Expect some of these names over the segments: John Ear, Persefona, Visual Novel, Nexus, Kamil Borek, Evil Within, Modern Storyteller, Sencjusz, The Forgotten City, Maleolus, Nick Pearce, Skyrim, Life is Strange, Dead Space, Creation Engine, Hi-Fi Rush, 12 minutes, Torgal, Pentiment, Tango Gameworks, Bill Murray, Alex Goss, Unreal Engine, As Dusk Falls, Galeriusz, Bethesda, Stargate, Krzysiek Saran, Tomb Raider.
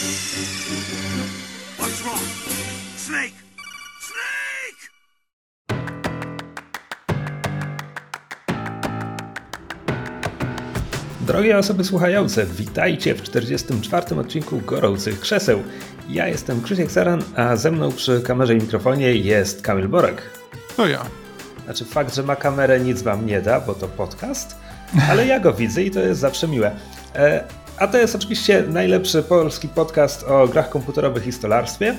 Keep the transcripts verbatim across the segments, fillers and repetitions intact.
What's wrong? Snake! Snake! Drogie osoby słuchające, witajcie w czterdziestym czwartym odcinku Gorących Krzeseł. Ja jestem Krzysiek Saran, a ze mną przy kamerze i mikrofonie jest Kamil Borek. To ja. Znaczy fakt, że ma kamerę nic wam nie da, bo to podcast, ale ja go widzę i to jest zawsze miłe. E, a to jest oczywiście najlepszy polski podcast o grach komputerowych i stolarstwie.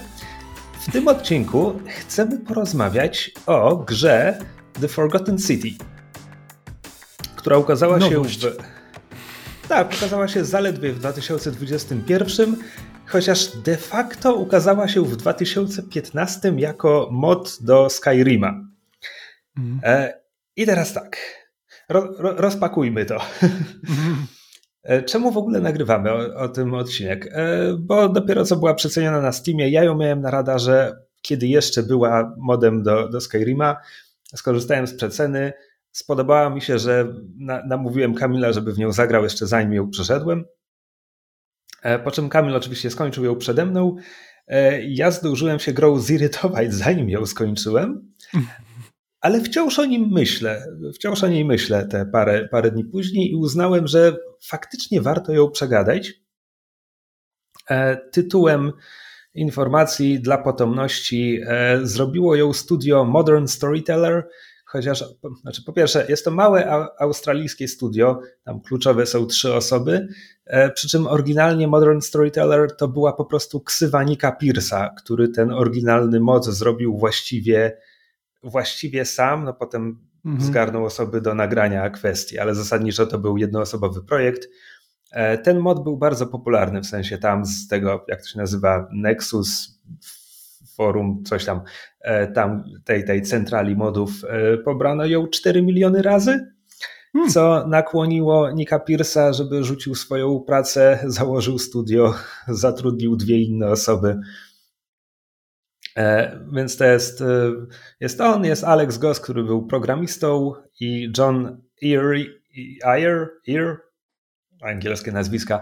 W tym odcinku chcemy porozmawiać o grze The Forgotten City, która ukazała Nowość. się w... Tak, ukazała się zaledwie w dwa tysiące dwudziestym pierwszym, chociaż de facto ukazała się w dwa tysiące piętnastym jako mod do Skyrima. Mm. I teraz tak, ro, ro, rozpakujmy to. Mm. Czemu w ogóle nagrywamy o, o tym odcinek? Bo dopiero co była przeceniona na Steamie, ja ją miałem na radarze, kiedy jeszcze była modem do, do Skyrima, skorzystałem z przeceny, spodobała mi się, że na, namówiłem Kamila, żeby w nią zagrał jeszcze zanim ją przeszedłem, po czym Kamil oczywiście skończył ją przede mną, ja zdążyłem się grą zirytować zanim ją skończyłem, mm. Ale wciąż o nim myślę, wciąż o niej myślę te parę, parę dni później i uznałem, że faktycznie warto ją przegadać. E, tytułem informacji dla potomności e, zrobiło ją studio Modern Storyteller, chociaż, po, znaczy po pierwsze jest to małe a, australijskie studio, tam kluczowe są trzy osoby, e, przy czym oryginalnie Modern Storyteller to była po prostu ksywa Nicka Pearce'a, który ten oryginalny mod zrobił właściwie Właściwie sam, no potem mhm. zgarnął osoby do nagrania kwestii, ale zasadniczo to był jednoosobowy projekt. Ten mod był bardzo popularny, w sensie tam z tego, jak to się nazywa, Nexus, forum, coś tam, tam tej, tej centrali modów, pobrano ją cztery miliony razy, mhm. co nakłoniło Nicka Pearce'a, żeby rzucił swoją pracę, założył studio, zatrudnił dwie inne osoby. Więc to jest, jest on, jest Alex Goss, który był programistą i John Ear, Ear, Ear angielskie nazwiska,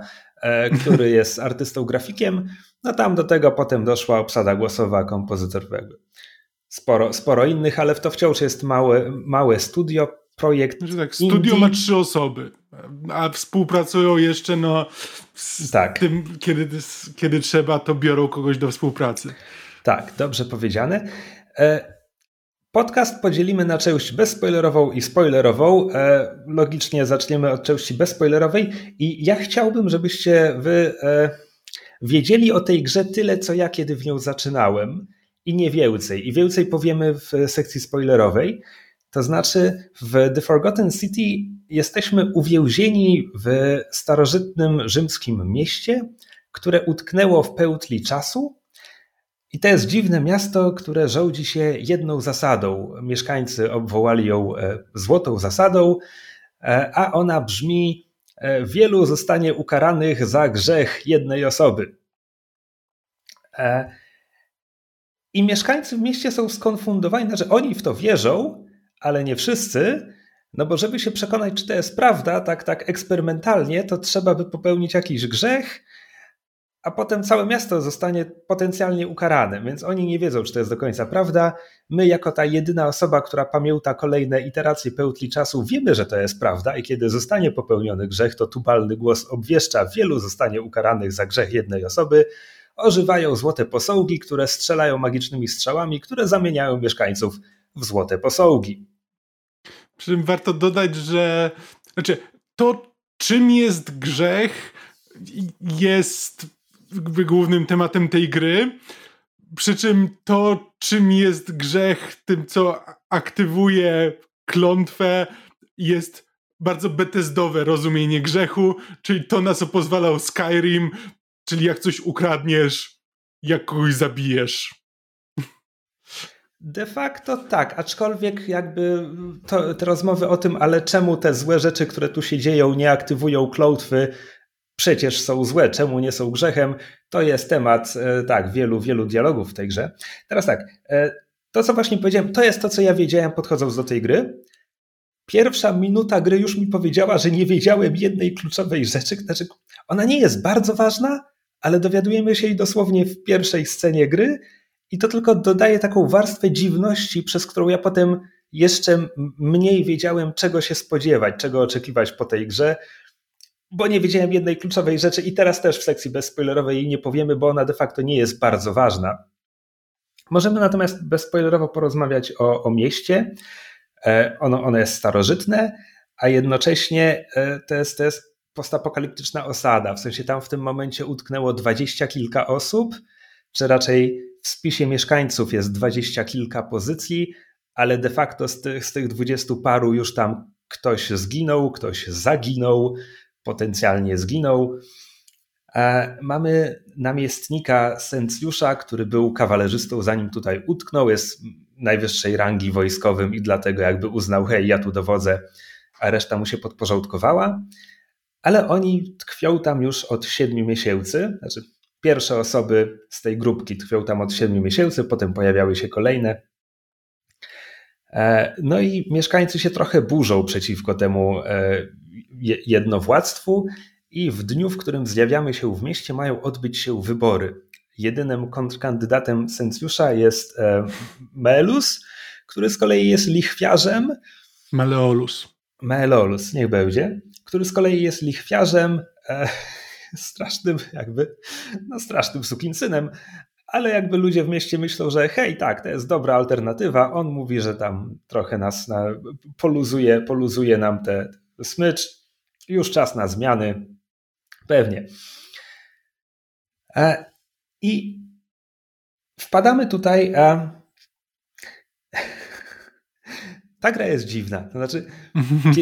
który jest artystą grafikiem, no tam do tego potem doszła obsada głosowa, kompozytor, jakby sporo, sporo innych, ale to wciąż jest małe, małe studio, projekt znaczy tak, studio indie. Ma trzy osoby, a współpracują jeszcze no z tak. tym, kiedy, kiedy trzeba, to biorą kogoś do współpracy. Tak, dobrze powiedziane. Podcast podzielimy na część bezspoilerową i spoilerową. Logicznie zaczniemy od części bezspoilerowej i ja chciałbym, żebyście wy wiedzieli o tej grze tyle, co ja kiedy w nią zaczynałem i nie więcej. I więcej powiemy w sekcji spoilerowej. To znaczy w The Forgotten City jesteśmy uwięzieni w starożytnym rzymskim mieście, które utknęło w pętli czasu. I to jest dziwne miasto, które żołdzi się jedną zasadą. Mieszkańcy obwołali ją złotą zasadą, a ona brzmi: wielu zostanie ukaranych za grzech jednej osoby. I mieszkańcy w mieście są skonfundowani, że oni w to wierzą, ale nie wszyscy, no bo żeby się przekonać, czy to jest prawda, tak, tak eksperymentalnie, to trzeba by popełnić jakiś grzech, a potem całe miasto zostanie potencjalnie ukarane, więc oni nie wiedzą, czy to jest do końca prawda. My, jako ta jedyna osoba, która pamięta kolejne iteracje pętli czasu, wiemy, że to jest prawda i kiedy zostanie popełniony grzech, to tubalny głos obwieszcza: wielu zostanie ukaranych za grzech jednej osoby. Ożywają złote posągi, które strzelają magicznymi strzałami, które zamieniają mieszkańców w złote posągi. Przy czym warto dodać, że znaczy, to, czym jest grzech, jest głównym tematem tej gry, przy czym to, czym jest grzech, tym, co aktywuje klątwę, jest bardzo betezdowe rozumienie grzechu, czyli to, na co pozwalał Skyrim, czyli jak coś ukradniesz, jak kogoś zabijesz. De facto tak, aczkolwiek jakby to, te rozmowy o tym, ale czemu te złe rzeczy, które tu się dzieją, nie aktywują klątwy, przecież są złe, czemu nie są grzechem? To jest temat tak wielu, wielu dialogów w tej grze. Teraz tak, to co właśnie powiedziałem, to jest to, co ja wiedziałem podchodząc do tej gry. Pierwsza minuta gry już mi powiedziała, że nie wiedziałem jednej kluczowej rzeczy. Znaczy, ona nie jest bardzo ważna, ale dowiadujemy się jej dosłownie w pierwszej scenie gry i to tylko dodaje taką warstwę dziwności, przez którą ja potem jeszcze mniej wiedziałem, czego się spodziewać, czego oczekiwać po tej grze, bo nie wiedziałem jednej kluczowej rzeczy i teraz też w sekcji bezspoilerowej jej nie powiemy, bo ona de facto nie jest bardzo ważna. Możemy natomiast bezspoilerowo porozmawiać o, o mieście. Ono, ono jest starożytne, a jednocześnie to jest, to jest postapokaliptyczna osada. W sensie tam w tym momencie utknęło dwadzieścia kilka osób, czy raczej w spisie mieszkańców jest dwadzieścia kilka pozycji, ale de facto z tych, z tych dwudziestu paru już tam ktoś zginął, ktoś zaginął, potencjalnie zginął. Mamy namiestnika Sencjusza, który był kawalerzystą, zanim tutaj utknął, jest najwyższej rangi wojskowym i dlatego jakby uznał, hej, ja tu dowodzę, a reszta mu się podporządkowała. Ale oni tkwią tam już od siedmiu miesięcy, znaczy pierwsze osoby z tej grupki tkwią tam od siedmiu miesięcy, potem pojawiały się kolejne. No i mieszkańcy się trochę burzą przeciwko temu jednowładztwu i w dniu, w którym zjawiamy się w mieście, mają odbyć się wybory. Jedynym kontrkandydatem Sencjusza jest Melus, który z kolei jest lichwiarzem. Meleolus. Meleolus, niech będzie. Który z kolei jest lichwiarzem, e, strasznym jakby, no strasznym sukinsynem, ale jakby ludzie w mieście myślą, że hej, tak, to jest dobra alternatywa. On mówi, że tam trochę nas na, poluzuje, poluzuje nam tę smycz. Już czas na zmiany. Pewnie. E, I wpadamy tutaj... E, ta gra jest dziwna. To znaczy,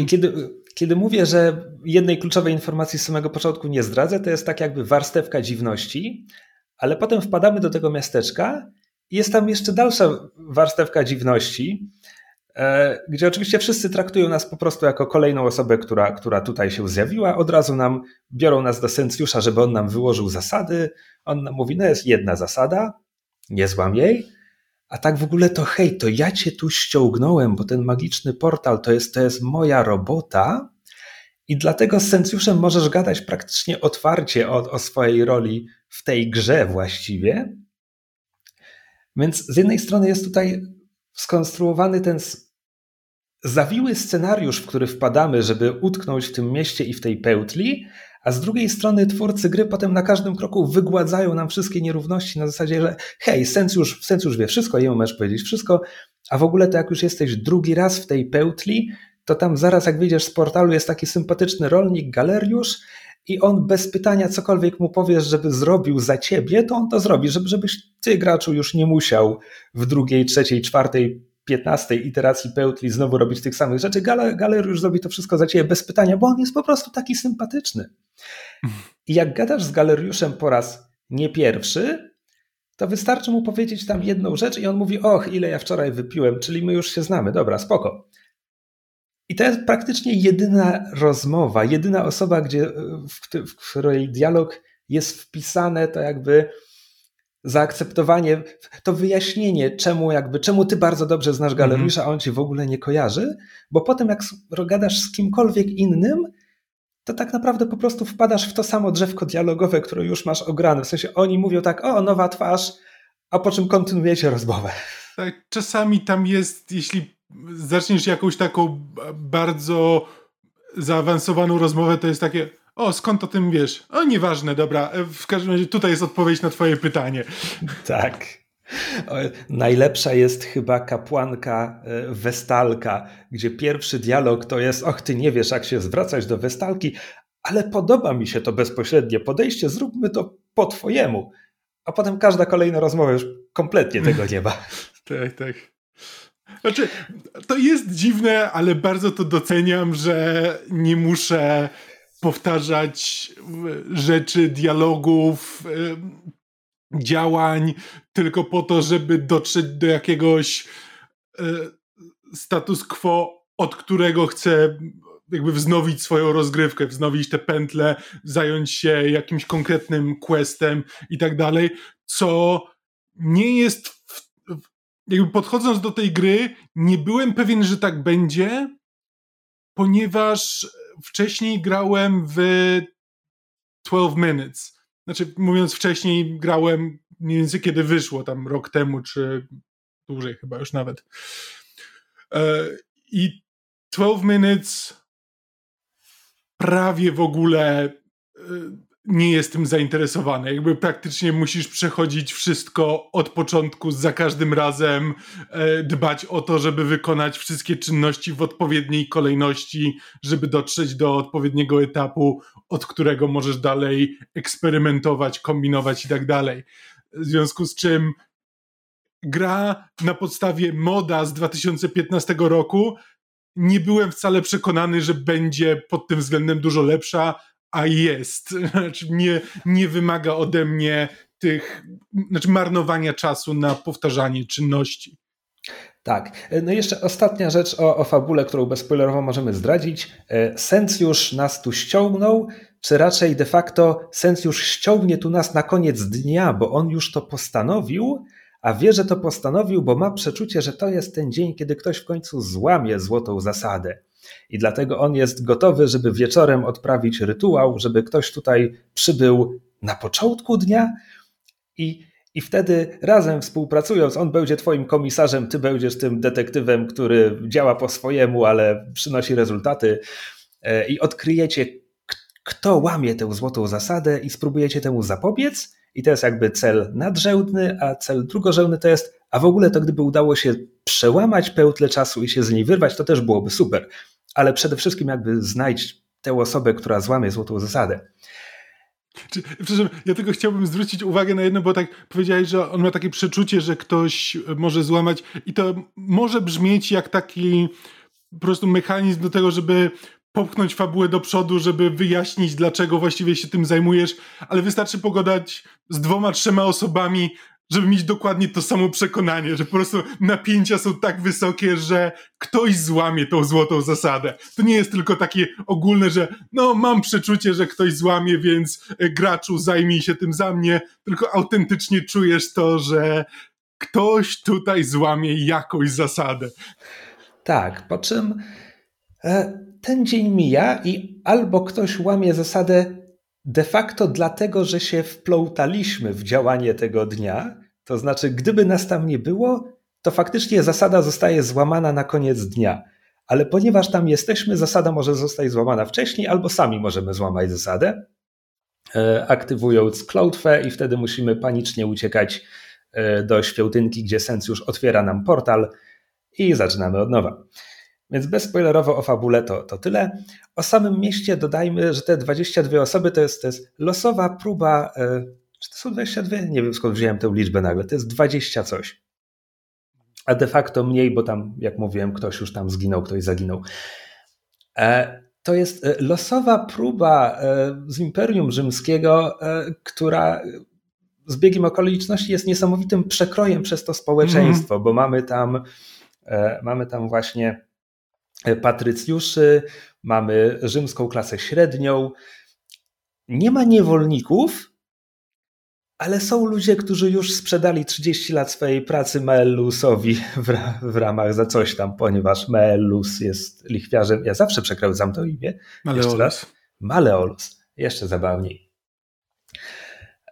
kiedy, kiedy mówię, że jednej kluczowej informacji z samego początku nie zdradzę, to jest tak jakby warstewka dziwności, ale potem wpadamy do tego miasteczka i jest tam jeszcze dalsza warstewka dziwności, e, gdzie oczywiście wszyscy traktują nas po prostu jako kolejną osobę, która, która tutaj się zjawiła. Od razu nam biorą nas do Sencjusza, żeby on nam wyłożył zasady. On nam mówi, no jest jedna zasada, nie złam jej. A tak w ogóle to hej, to ja cię tu ściągnąłem, bo ten magiczny portal to jest, to jest moja robota i dlatego z Sencjuszem możesz gadać praktycznie otwarcie o, o swojej roli w tej grze właściwie. Więc z jednej strony jest tutaj skonstruowany ten zawiły scenariusz, w który wpadamy, żeby utknąć w tym mieście i w tej pełtli, a z drugiej strony twórcy gry potem na każdym kroku wygładzają nam wszystkie nierówności na zasadzie, że hej, Sencjusz, Sencjusz wie wszystko, jemu możesz powiedzieć wszystko, a w ogóle to jak już jesteś drugi raz w tej pełtli, to tam zaraz jak wyjdziesz z portalu jest taki sympatyczny rolnik, galeriusz i on bez pytania cokolwiek mu powiesz, żeby zrobił za ciebie, to on to zrobi, żeby, żebyś ty graczu już nie musiał w drugiej, trzeciej, czwartej, piętnastej iteracji pełtli znowu robić tych samych rzeczy. Galeriusz zrobi to wszystko za ciebie bez pytania, bo on jest po prostu taki sympatyczny. I jak gadasz z galeriuszem po raz nie pierwszy, to wystarczy mu powiedzieć tam jedną rzecz i on mówi, och, ile ja wczoraj wypiłem, czyli my już się znamy, dobra, spoko. I to jest praktycznie jedyna rozmowa, jedyna osoba, gdzie, w, w której dialog jest wpisane, to jakby zaakceptowanie, to wyjaśnienie, czemu jakby, czemu ty bardzo dobrze znasz galeriusza, a on ci w ogóle nie kojarzy, bo potem jak gadasz z kimkolwiek innym, to tak naprawdę po prostu wpadasz w to samo drzewko dialogowe, które już masz ograne. W sensie oni mówią tak, o, nowa twarz, a po czym kontynuujecie rozmowę. Tak, czasami tam jest, jeśli zaczniesz jakąś taką bardzo zaawansowaną rozmowę, to jest takie, o, skąd o tym wiesz? O, nieważne, dobra, w każdym razie tutaj jest odpowiedź na twoje pytanie. Tak. O, najlepsza jest chyba kapłanka y, Westalka, gdzie pierwszy dialog to jest, och, ty nie wiesz, jak się zwracać do Westalki, ale podoba mi się to bezpośrednie podejście, zróbmy to po twojemu. A potem każda kolejna rozmowa już kompletnie tego nie ma. Tak, tak. Znaczy, to jest dziwne, ale bardzo to doceniam, że nie muszę powtarzać rzeczy, dialogów, y, działań tylko po to, żeby dotrzeć do jakiegoś y, status quo, od którego chcę jakby wznowić swoją rozgrywkę, wznowić te pętle, zająć się jakimś konkretnym questem i tak dalej, co nie jest w, w, jakby podchodząc do tej gry, nie byłem pewien, że tak będzie, ponieważ wcześniej grałem w twelve minutes, Znaczy, mówiąc wcześniej, grałem mniej więcej kiedy wyszło, tam rok temu, czy dłużej chyba już nawet. I twelve minutes prawie w ogóle nie jestem zainteresowany. Jakby praktycznie musisz przechodzić wszystko od początku, za każdym razem dbać o to, żeby wykonać wszystkie czynności w odpowiedniej kolejności, żeby dotrzeć do odpowiedniego etapu, od którego możesz dalej eksperymentować, kombinować i tak dalej. W związku z czym gra na podstawie moda z dwa tysiące piętnastego roku nie byłem wcale przekonany, że będzie pod tym względem dużo lepsza, a jest. Znaczy nie, nie wymaga ode mnie tych, znaczy marnowania czasu na powtarzanie czynności. Tak. No i jeszcze ostatnia rzecz o, o fabule, którą bezspoilerowo możemy zdradzić. Sens już nas tu ściągnął, czy raczej de facto sens już ściągnie tu nas na koniec dnia, bo on już to postanowił, a wie, że to postanowił, bo ma przeczucie, że to jest ten dzień, kiedy ktoś w końcu złamie złotą zasadę. I dlatego on jest gotowy, żeby wieczorem odprawić rytuał, żeby ktoś tutaj przybył na początku dnia i, i wtedy razem współpracując, on będzie twoim komisarzem, ty będziesz tym detektywem, który działa po swojemu, ale przynosi rezultaty i odkryjecie, kto łamie tę złotą zasadę i spróbujecie temu zapobiec. I to jest jakby cel nadrzędny, a cel drugorzędny to jest, a w ogóle to gdyby udało się przełamać pętlę czasu i się z niej wyrwać, to też byłoby super. Ale przede wszystkim jakby znajdź tę osobę, która złamie złotą zasadę. Przepraszam, ja tylko chciałbym zwrócić uwagę na jedno, bo tak powiedziałeś, że on ma takie przeczucie, że ktoś może złamać i to może brzmieć jak taki po prostu mechanizm do tego, żeby popchnąć fabułę do przodu, żeby wyjaśnić, dlaczego właściwie się tym zajmujesz, ale wystarczy pogadać z dwoma, trzema osobami, żeby mieć dokładnie to samo przekonanie, że po prostu napięcia są tak wysokie, że ktoś złamie tą złotą zasadę. To nie jest tylko takie ogólne, że no mam przeczucie, że ktoś złamie, więc graczu zajmij się tym za mnie, tylko autentycznie czujesz to, że ktoś tutaj złamie jakąś zasadę. Tak, po czym ten dzień mija i albo ktoś łamie zasadę de facto dlatego, że się wplątaliśmy w działanie tego dnia. To znaczy, gdyby nas tam nie było, to faktycznie zasada zostaje złamana na koniec dnia. Ale ponieważ tam jesteśmy, zasada może zostać złamana wcześniej, albo sami możemy złamać zasadę, aktywując klątwę i wtedy musimy panicznie uciekać do świątynki, gdzie sens już otwiera nam portal i zaczynamy od nowa. Więc bezspoilerowo o fabule to, to tyle. O samym mieście dodajmy, że te dwadzieścia dwie osoby to jest, to jest losowa próba... Czy to są dwadzieścia dwie? Nie wiem, skąd wziąłem tę liczbę nagle. To jest dwadzieścia coś. A de facto mniej, bo tam, jak mówiłem, ktoś już tam zginął, ktoś zaginął. To jest losowa próba z Imperium Rzymskiego, która z biegiem okoliczności jest niesamowitym przekrojem przez to społeczeństwo, mm. bo mamy tam, mamy tam właśnie... patrycjuszy, mamy rzymską klasę średnią. Nie ma niewolników, ale są ludzie, którzy już sprzedali trzydzieści lat swojej pracy Meellusowi w, w ramach za coś tam, ponieważ Meellus jest lichwiarzem. Ja zawsze przekręcam to imię. Maleolus. Jeszcze raz. Maleolus. Jeszcze zabawniej.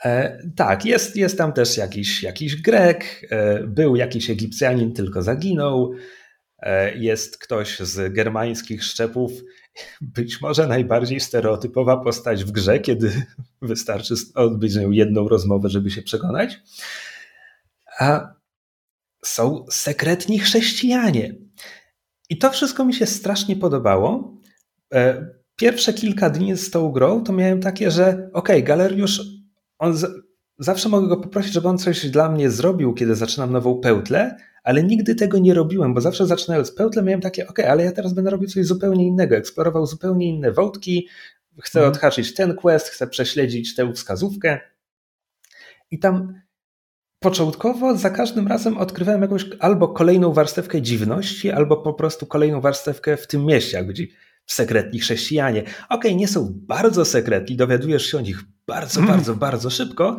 E, tak, jest, jest tam też jakiś, jakiś Grek, e, był jakiś Egipcjanin, tylko zaginął. Jest ktoś z germańskich szczepów, być może najbardziej stereotypowa postać w grze, kiedy wystarczy odbyć jedną rozmowę, żeby się przekonać. A są sekretni chrześcijanie. I to wszystko mi się strasznie podobało. Pierwsze kilka dni z tą grą to miałem takie, że okej, galeriusz, on z... zawsze mogę go poprosić, żeby on coś dla mnie zrobił, kiedy zaczynam nową pętlę, ale nigdy tego nie robiłem, bo zawsze zaczynając pętlę miałem takie, okej, okay, ale ja teraz będę robił coś zupełnie innego, eksplorował zupełnie inne wątki, chcę mm. odhaczyć ten quest, chcę prześledzić tę wskazówkę. I tam początkowo za każdym razem odkrywałem jakąś albo kolejną warstewkę dziwności, albo po prostu kolejną warstewkę w tym mieście, jak będzie sekretni chrześcijanie. Okej, nie są bardzo sekretni, dowiadujesz się o nich bardzo, mm. bardzo, bardzo szybko,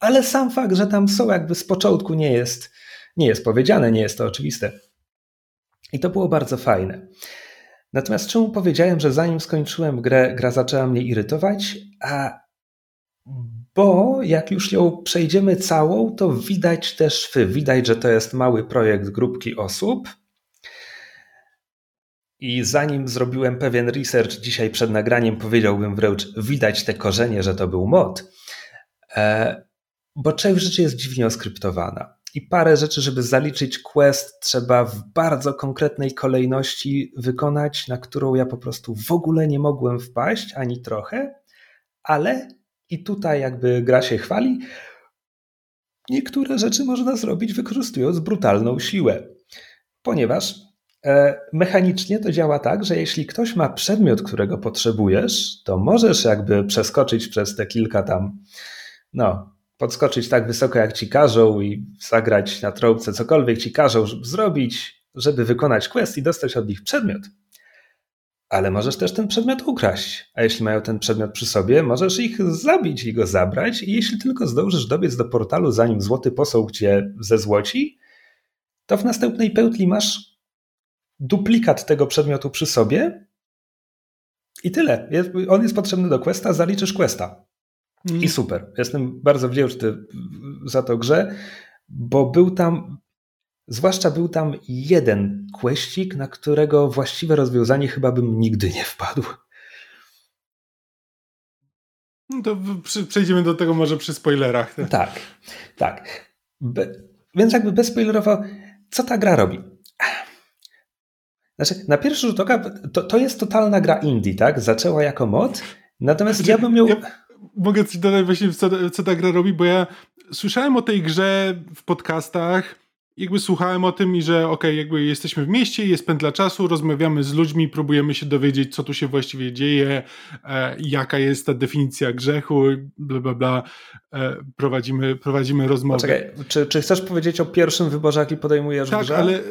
ale sam fakt, że tam są jakby z początku nie jest nie jest powiedziane, nie jest to oczywiste. I to było bardzo fajne. Natomiast czemu powiedziałem, że zanim skończyłem grę, gra zaczęła mnie irytować? A bo jak już ją przejdziemy całą, to widać te szwy. Widać, że to jest mały projekt grupki osób. I zanim zrobiłem pewien research dzisiaj przed nagraniem, powiedziałbym wręcz, widać te korzenie, że to był mod. E, bo część rzeczy jest dziwnie oskryptowana. I parę rzeczy, żeby zaliczyć quest, trzeba w bardzo konkretnej kolejności wykonać, na którą ja po prostu w ogóle nie mogłem wpaść, ani trochę, ale i tutaj jakby gra się chwali, niektóre rzeczy można zrobić wykorzystując brutalną siłę, ponieważ e, mechanicznie to działa tak, że jeśli ktoś ma przedmiot, którego potrzebujesz, to możesz jakby przeskoczyć przez te kilka tam, no, podskoczyć tak wysoko, jak ci każą i zagrać na trąbce, cokolwiek ci każą żeby zrobić, żeby wykonać quest i dostać od nich przedmiot. Ale możesz też ten przedmiot ukraść. A jeśli mają ten przedmiot przy sobie, możesz ich zabić i go zabrać. I jeśli tylko zdążysz dobiec do portalu, zanim złoty posąg cię zezłoci, to w następnej pętli masz duplikat tego przedmiotu przy sobie i tyle. Jest, on jest potrzebny do questa, zaliczysz questa. I super. Jestem bardzo wdzięczny za to grze, bo był tam, zwłaszcza był tam jeden questik, na którego właściwe rozwiązanie chyba bym nigdy nie wpadł. No to przejdziemy do tego może przy spoilerach. Tak, tak. tak. Be, więc jakby bezspoilerowo, co ta gra robi? Znaczy, na pierwszy rzut oka to, to jest totalna gra indie, tak? Zaczęła jako mod, natomiast ja bym ją... Mogę ci dodać właśnie, co, co ta gra robi, bo ja słyszałem o tej grze w podcastach, jakby słuchałem o tym i że okej, okay, jakby jesteśmy w mieście, jest pętla czasu, rozmawiamy z ludźmi, próbujemy się dowiedzieć, co tu się właściwie dzieje, e, jaka jest ta definicja grzechu, bla, bla, bla. E, prowadzimy, prowadzimy rozmowę. Poczekaj, czy, czy chcesz powiedzieć o pierwszym wyborze, jaki podejmujesz tak, w grze? Tak, ale... E,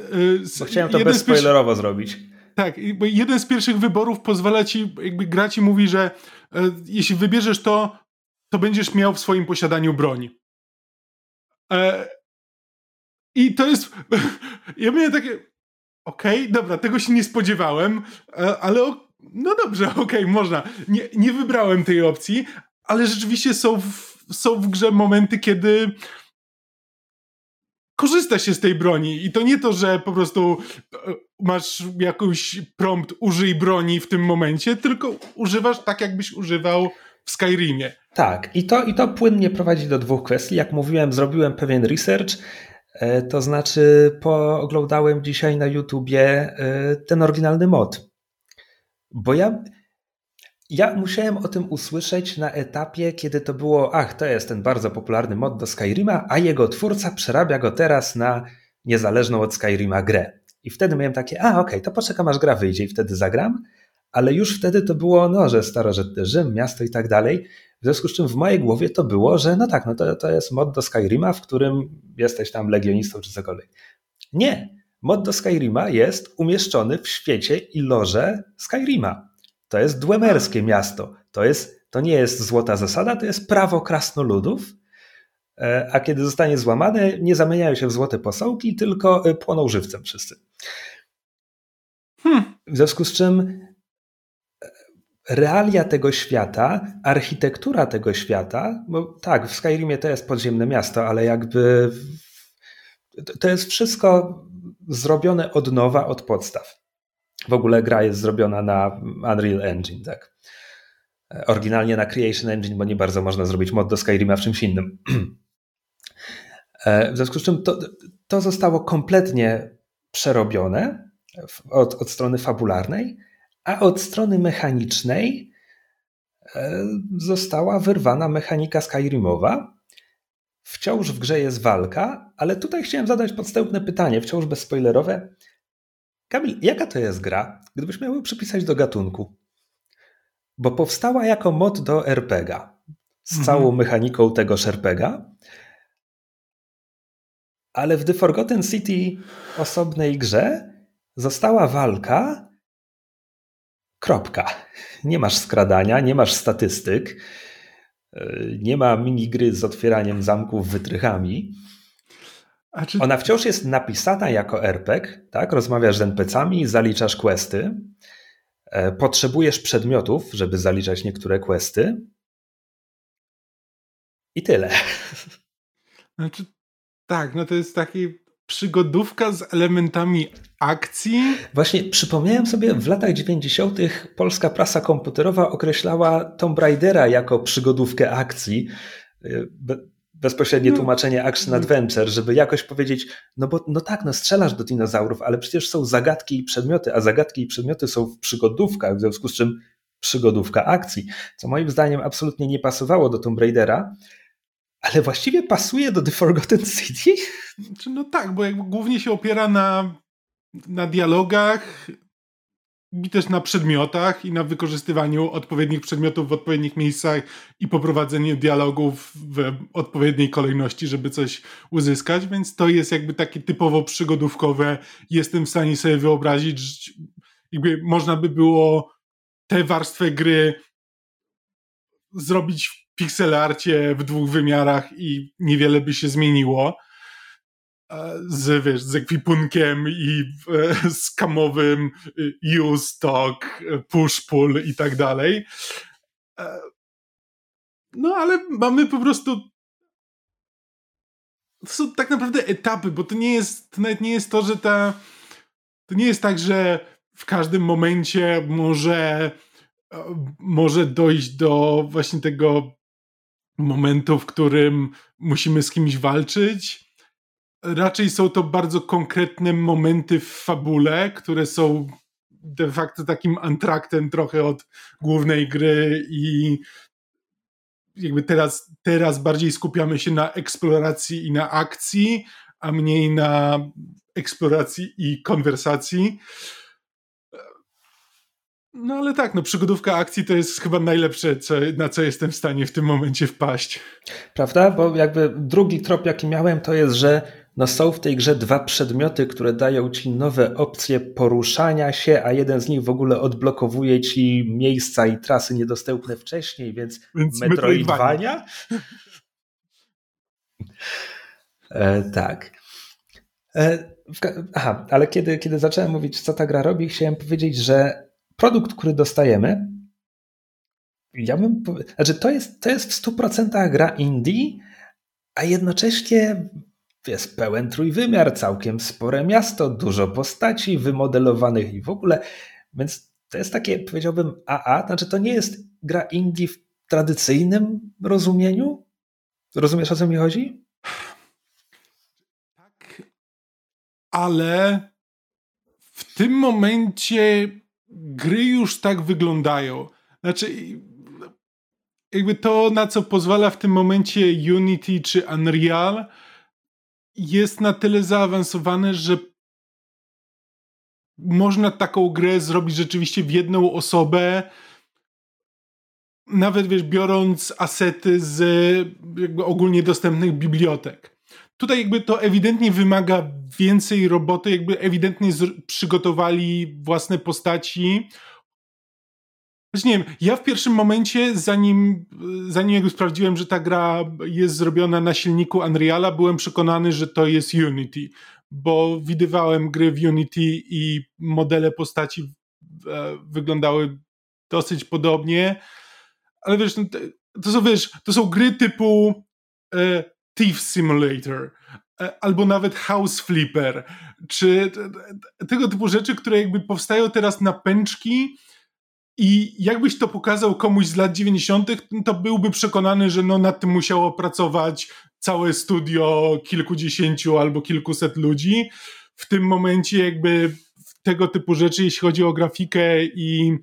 bo chciałem to bezspoilerowo pierwszy... zrobić. Tak, bo jeden z pierwszych wyborów pozwala ci, jakby gra ci mówi, że e, jeśli wybierzesz to, to będziesz miał w swoim posiadaniu broń. E, I to jest... ja miałem takie... Okej, okay, dobra, tego się nie spodziewałem, e, ale o, no dobrze, okej, okay, można. Nie, nie wybrałem tej opcji, ale rzeczywiście są w, są w grze momenty, kiedy... korzysta się z tej broni i to nie to, że po prostu masz jakąś prompt użyj broni w tym momencie, tylko używasz tak, jakbyś używał w Skyrimie. Tak, i to, i to płynnie prowadzi do dwóch kwestii. Jak mówiłem, zrobiłem pewien research, to znaczy pooglądałem dzisiaj na YouTubie ten oryginalny mod. Bo ja... Ja musiałem o tym usłyszeć na etapie, kiedy to było, ach, to jest ten bardzo popularny mod do Skyrima, a jego twórca przerabia go teraz na niezależną od Skyrima grę. I wtedy miałem takie, a okej, okay, to poczekam aż gra wyjdzie i wtedy zagram, ale już wtedy to było, no, że starożytny Rzym, miasto i tak dalej, w związku z czym w mojej głowie to było, że no tak, no to, to jest mod do Skyrima, w którym jesteś tam legionistą czy cokolwiek. Nie, mod do Skyrima jest umieszczony w świecie i lorze Skyrima. To jest dwemerskie miasto. To, jest, to nie jest złota zasada, to jest prawo krasnoludów, a kiedy zostanie złamane, nie zamieniają się w złote posągi, tylko płoną żywcem wszyscy. Hmm. W związku z czym realia tego świata, architektura tego świata, bo tak, w Skyrimie to jest podziemne miasto, ale jakby to jest wszystko zrobione od nowa, od podstaw. W ogóle gra jest zrobiona na Unreal Engine, tak. Oryginalnie na Creation Engine, bo nie bardzo można zrobić mod do Skyrima w czymś innym. W związku z czym to, to zostało kompletnie przerobione od, od strony fabularnej, a od strony mechanicznej została wyrwana mechanika Skyrimowa. Wciąż w grze jest walka, ale tutaj chciałem zadać podstępne pytanie, wciąż bezspoilerowe. Kamil, jaka to jest gra, gdybyś miał ją przypisać do gatunku? Bo powstała jako mod do er pe gie a z mm-hmm. całą mechaniką tego er pe gie a, ale w The Forgotten City osobnej grze została walka, kropka. Nie masz skradania, nie masz statystyk, nie ma minigry z otwieraniem zamków wytrychami. Czy... Ona wciąż jest napisana jako er pe gie, tak? Rozmawiasz z en pe ce ami, zaliczasz questy, e, potrzebujesz przedmiotów, żeby zaliczać niektóre questy, I tyle. Znaczy, tak, no to jest taki przygodówka z elementami akcji. Właśnie przypomniałem sobie, w latach dziewięćdziesiątych polska prasa komputerowa określała Tomb Raidera jako przygodówkę akcji. Be- bezpośrednie no. tłumaczenie action adventure, żeby jakoś powiedzieć, no bo no tak, no strzelasz do dinozaurów, ale przecież są zagadki i przedmioty, a zagadki i przedmioty są w przygodówkach, w związku z czym przygodówka akcji, co moim zdaniem absolutnie nie pasowało do Tomb Raidera, ale właściwie pasuje do The Forgotten City. No tak, bo jakby głównie się opiera na, na dialogach i też na przedmiotach i na wykorzystywaniu odpowiednich przedmiotów w odpowiednich miejscach i poprowadzeniu dialogów w odpowiedniej kolejności, żeby coś uzyskać, więc to jest jakby takie typowo przygodówkowe. Jestem w stanie sobie wyobrazić, że jakby można by było tę warstwę gry zrobić w pixelarcie w dwóch wymiarach i niewiele by się zmieniło. Z, wiesz, z ekwipunkiem i e, z kamowym e, use, talk, push, pull i tak dalej. E, no ale mamy po prostu... To są tak naprawdę etapy, bo to nie jest, to nawet nie jest to, że ta... To nie jest tak, że w każdym momencie może, może dojść do właśnie tego momentu, w którym musimy z kimś walczyć. Raczej są to bardzo konkretne momenty w fabule, które są de facto takim antraktem trochę od głównej gry i jakby teraz, teraz bardziej skupiamy się na eksploracji i na akcji, a mniej na eksploracji i konwersacji. No ale tak, no przygodówka akcji to jest chyba najlepsze, co, na co jestem w stanie w tym momencie wpaść. Prawda? Bo jakby drugi trop, jaki miałem, to jest, że no są w tej grze dwa przedmioty, które dają ci nowe opcje poruszania się, a jeden z nich w ogóle odblokowuje ci miejsca i trasy niedostępne wcześniej, więc, więc Metroidvania? e, tak. E, w, aha, ale kiedy, kiedy zacząłem mówić, co ta gra robi, chciałem powiedzieć, że produkt, który dostajemy, ja bym powiedział, znaczy to jest, to jest w stu procentach gra indie, a jednocześnie jest pełen trójwymiar, całkiem spore miasto, dużo postaci wymodelowanych i w ogóle, więc to jest takie, powiedziałbym, A A, znaczy to nie jest gra indie w tradycyjnym rozumieniu? Rozumiesz, o co mi chodzi? Tak, ale w tym momencie gry już tak wyglądają. Znaczy, jakby to, na co pozwala w tym momencie Unity czy Unreal, jest na tyle zaawansowane, że można taką grę zrobić rzeczywiście w jedną osobę, nawet wiesz, biorąc asety z jakby ogólnie dostępnych bibliotek. Tutaj jakby to ewidentnie wymaga więcej roboty, jakby ewidentnie z- przygotowali własne postaci. Znaczy nie wiem, ja w pierwszym momencie, zanim, zanim jakby sprawdziłem, że ta gra jest zrobiona na silniku Unreala, byłem przekonany, że to jest Unity, bo widywałem gry w Unity i modele postaci e, wyglądały dosyć podobnie, ale wiesz, no, to są, wiesz, to są gry typu... E, Thief Simulator, albo nawet House Flipper, czy tego typu rzeczy, które jakby powstają teraz na pęczki i jakbyś to pokazał komuś z lat dziewięćdziesiątych, to byłby przekonany, że no nad tym musiało pracować całe studio kilkudziesięciu albo kilkuset ludzi. W tym momencie jakby tego typu rzeczy, jeśli chodzi o grafikę i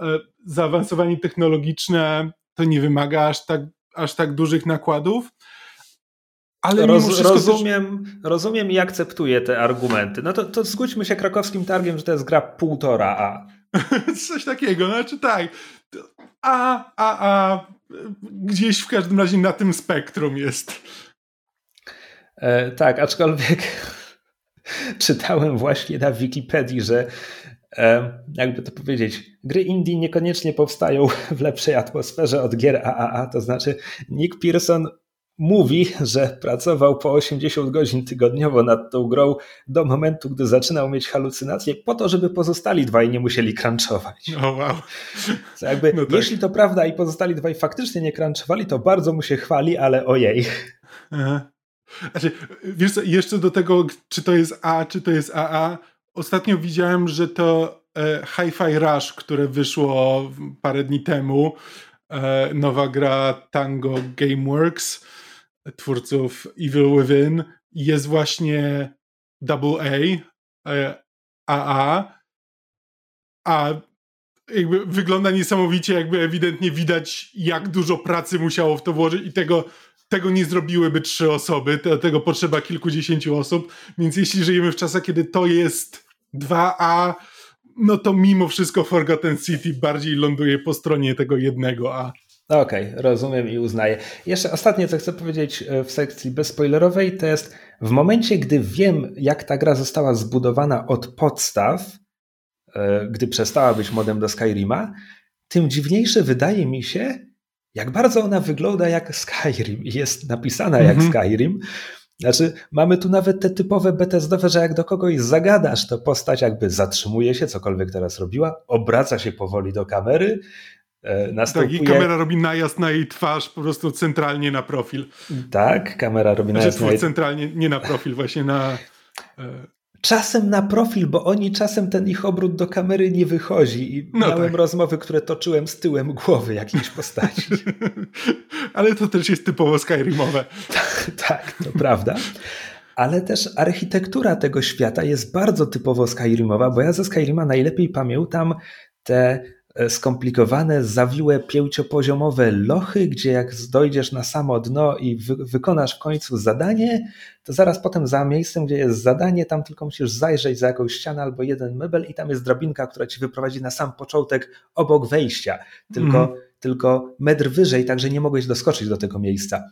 e, zaawansowanie technologiczne, to nie wymaga aż tak, aż tak dużych nakładów. Ale Roz, rozumiem, też... rozumiem i akceptuję te argumenty. No to, to zgódźmy się krakowskim targiem, że to jest gra półtora A. Coś takiego, znaczy tak. A, a, a. Gdzieś w każdym razie na tym spektrum jest. E, tak, aczkolwiek czytałem właśnie na Wikipedii, że e, jakby to powiedzieć, gry indie niekoniecznie powstają w lepszej atmosferze od gier A A A, to znaczy Nick Pearson mówi, że pracował po osiemdziesiąt godzin tygodniowo nad tą grą do momentu, gdy zaczynał mieć halucynacje, po to, żeby pozostali dwaj nie musieli crunchować. Oh, wow. To jakby, no tak. Jeśli to prawda i pozostali dwaj faktycznie nie crunchowali, to bardzo mu się chwali, ale ojej. Aha. Znaczy, wiesz co, jeszcze do tego, czy to jest A, czy to jest A A, ostatnio widziałem, że to e, Hi-Fi Rush, które wyszło parę dni temu, e, nowa gra Tango Gameworks, twórców Evil Within, jest właśnie double A, e, A A, a jakby wygląda niesamowicie, jakby ewidentnie widać, jak dużo pracy musiało w to włożyć i tego Tego nie zrobiłyby trzy osoby, tego potrzeba kilkudziesięciu osób, więc jeśli żyjemy w czasach, kiedy to jest dwa A, no to mimo wszystko Forgotten City bardziej ląduje po stronie tego jednego A. Okej, okay, rozumiem i uznaję. Jeszcze ostatnie, co chcę powiedzieć w sekcji bezspoilerowej, to jest w momencie, gdy wiem, jak ta gra została zbudowana od podstaw, gdy przestała być modem do Skyrima, tym dziwniejsze wydaje mi się, jak bardzo ona wygląda jak Skyrim i jest napisana mm-hmm. jak Skyrim. Znaczy, mamy tu nawet te typowe Bethesdowe, że jak do kogoś zagadasz, to postać jakby zatrzymuje się, cokolwiek teraz robiła, obraca się powoli do kamery, następuje... Tak, i kamera robi najazd na jej twarz po prostu centralnie na profil. Tak, kamera robi najazd znaczy, na jej... centralnie, nie na profil, właśnie na... Czasem na profil, bo oni czasem ten ich obrót do kamery nie wychodzi i no miałem tak. rozmowy, które toczyłem z tyłem głowy jakiejś postaci. Ale to też jest typowo Skyrimowe. Tak, tak, to prawda. Ale też architektura tego świata jest bardzo typowo Skyrimowa, bo ja ze Skyrima najlepiej pamiętam te skomplikowane, zawiłe, pięciopoziomowe lochy, gdzie jak dojdziesz na samo dno i wy- wykonasz w końcu zadanie, to zaraz potem za miejscem, gdzie jest zadanie, tam tylko musisz zajrzeć za jakąś ścianę albo jeden mebel i tam jest drabinka, która ci wyprowadzi na sam początek obok wejścia, tylko, mm. tylko metr wyżej, także nie mogłeś doskoczyć do tego miejsca.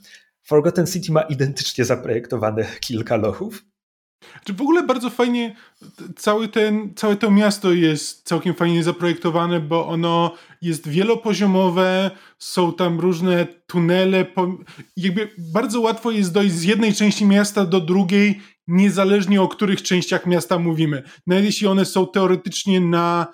Forgotten City ma identycznie zaprojektowane kilka lochów. Czy w ogóle bardzo fajnie cały ten, całe to miasto jest całkiem fajnie zaprojektowane, bo ono jest wielopoziomowe, są tam różne tunele, jakby bardzo łatwo jest dojść z jednej części miasta do drugiej, niezależnie o których częściach miasta mówimy. Nawet jeśli one są teoretycznie na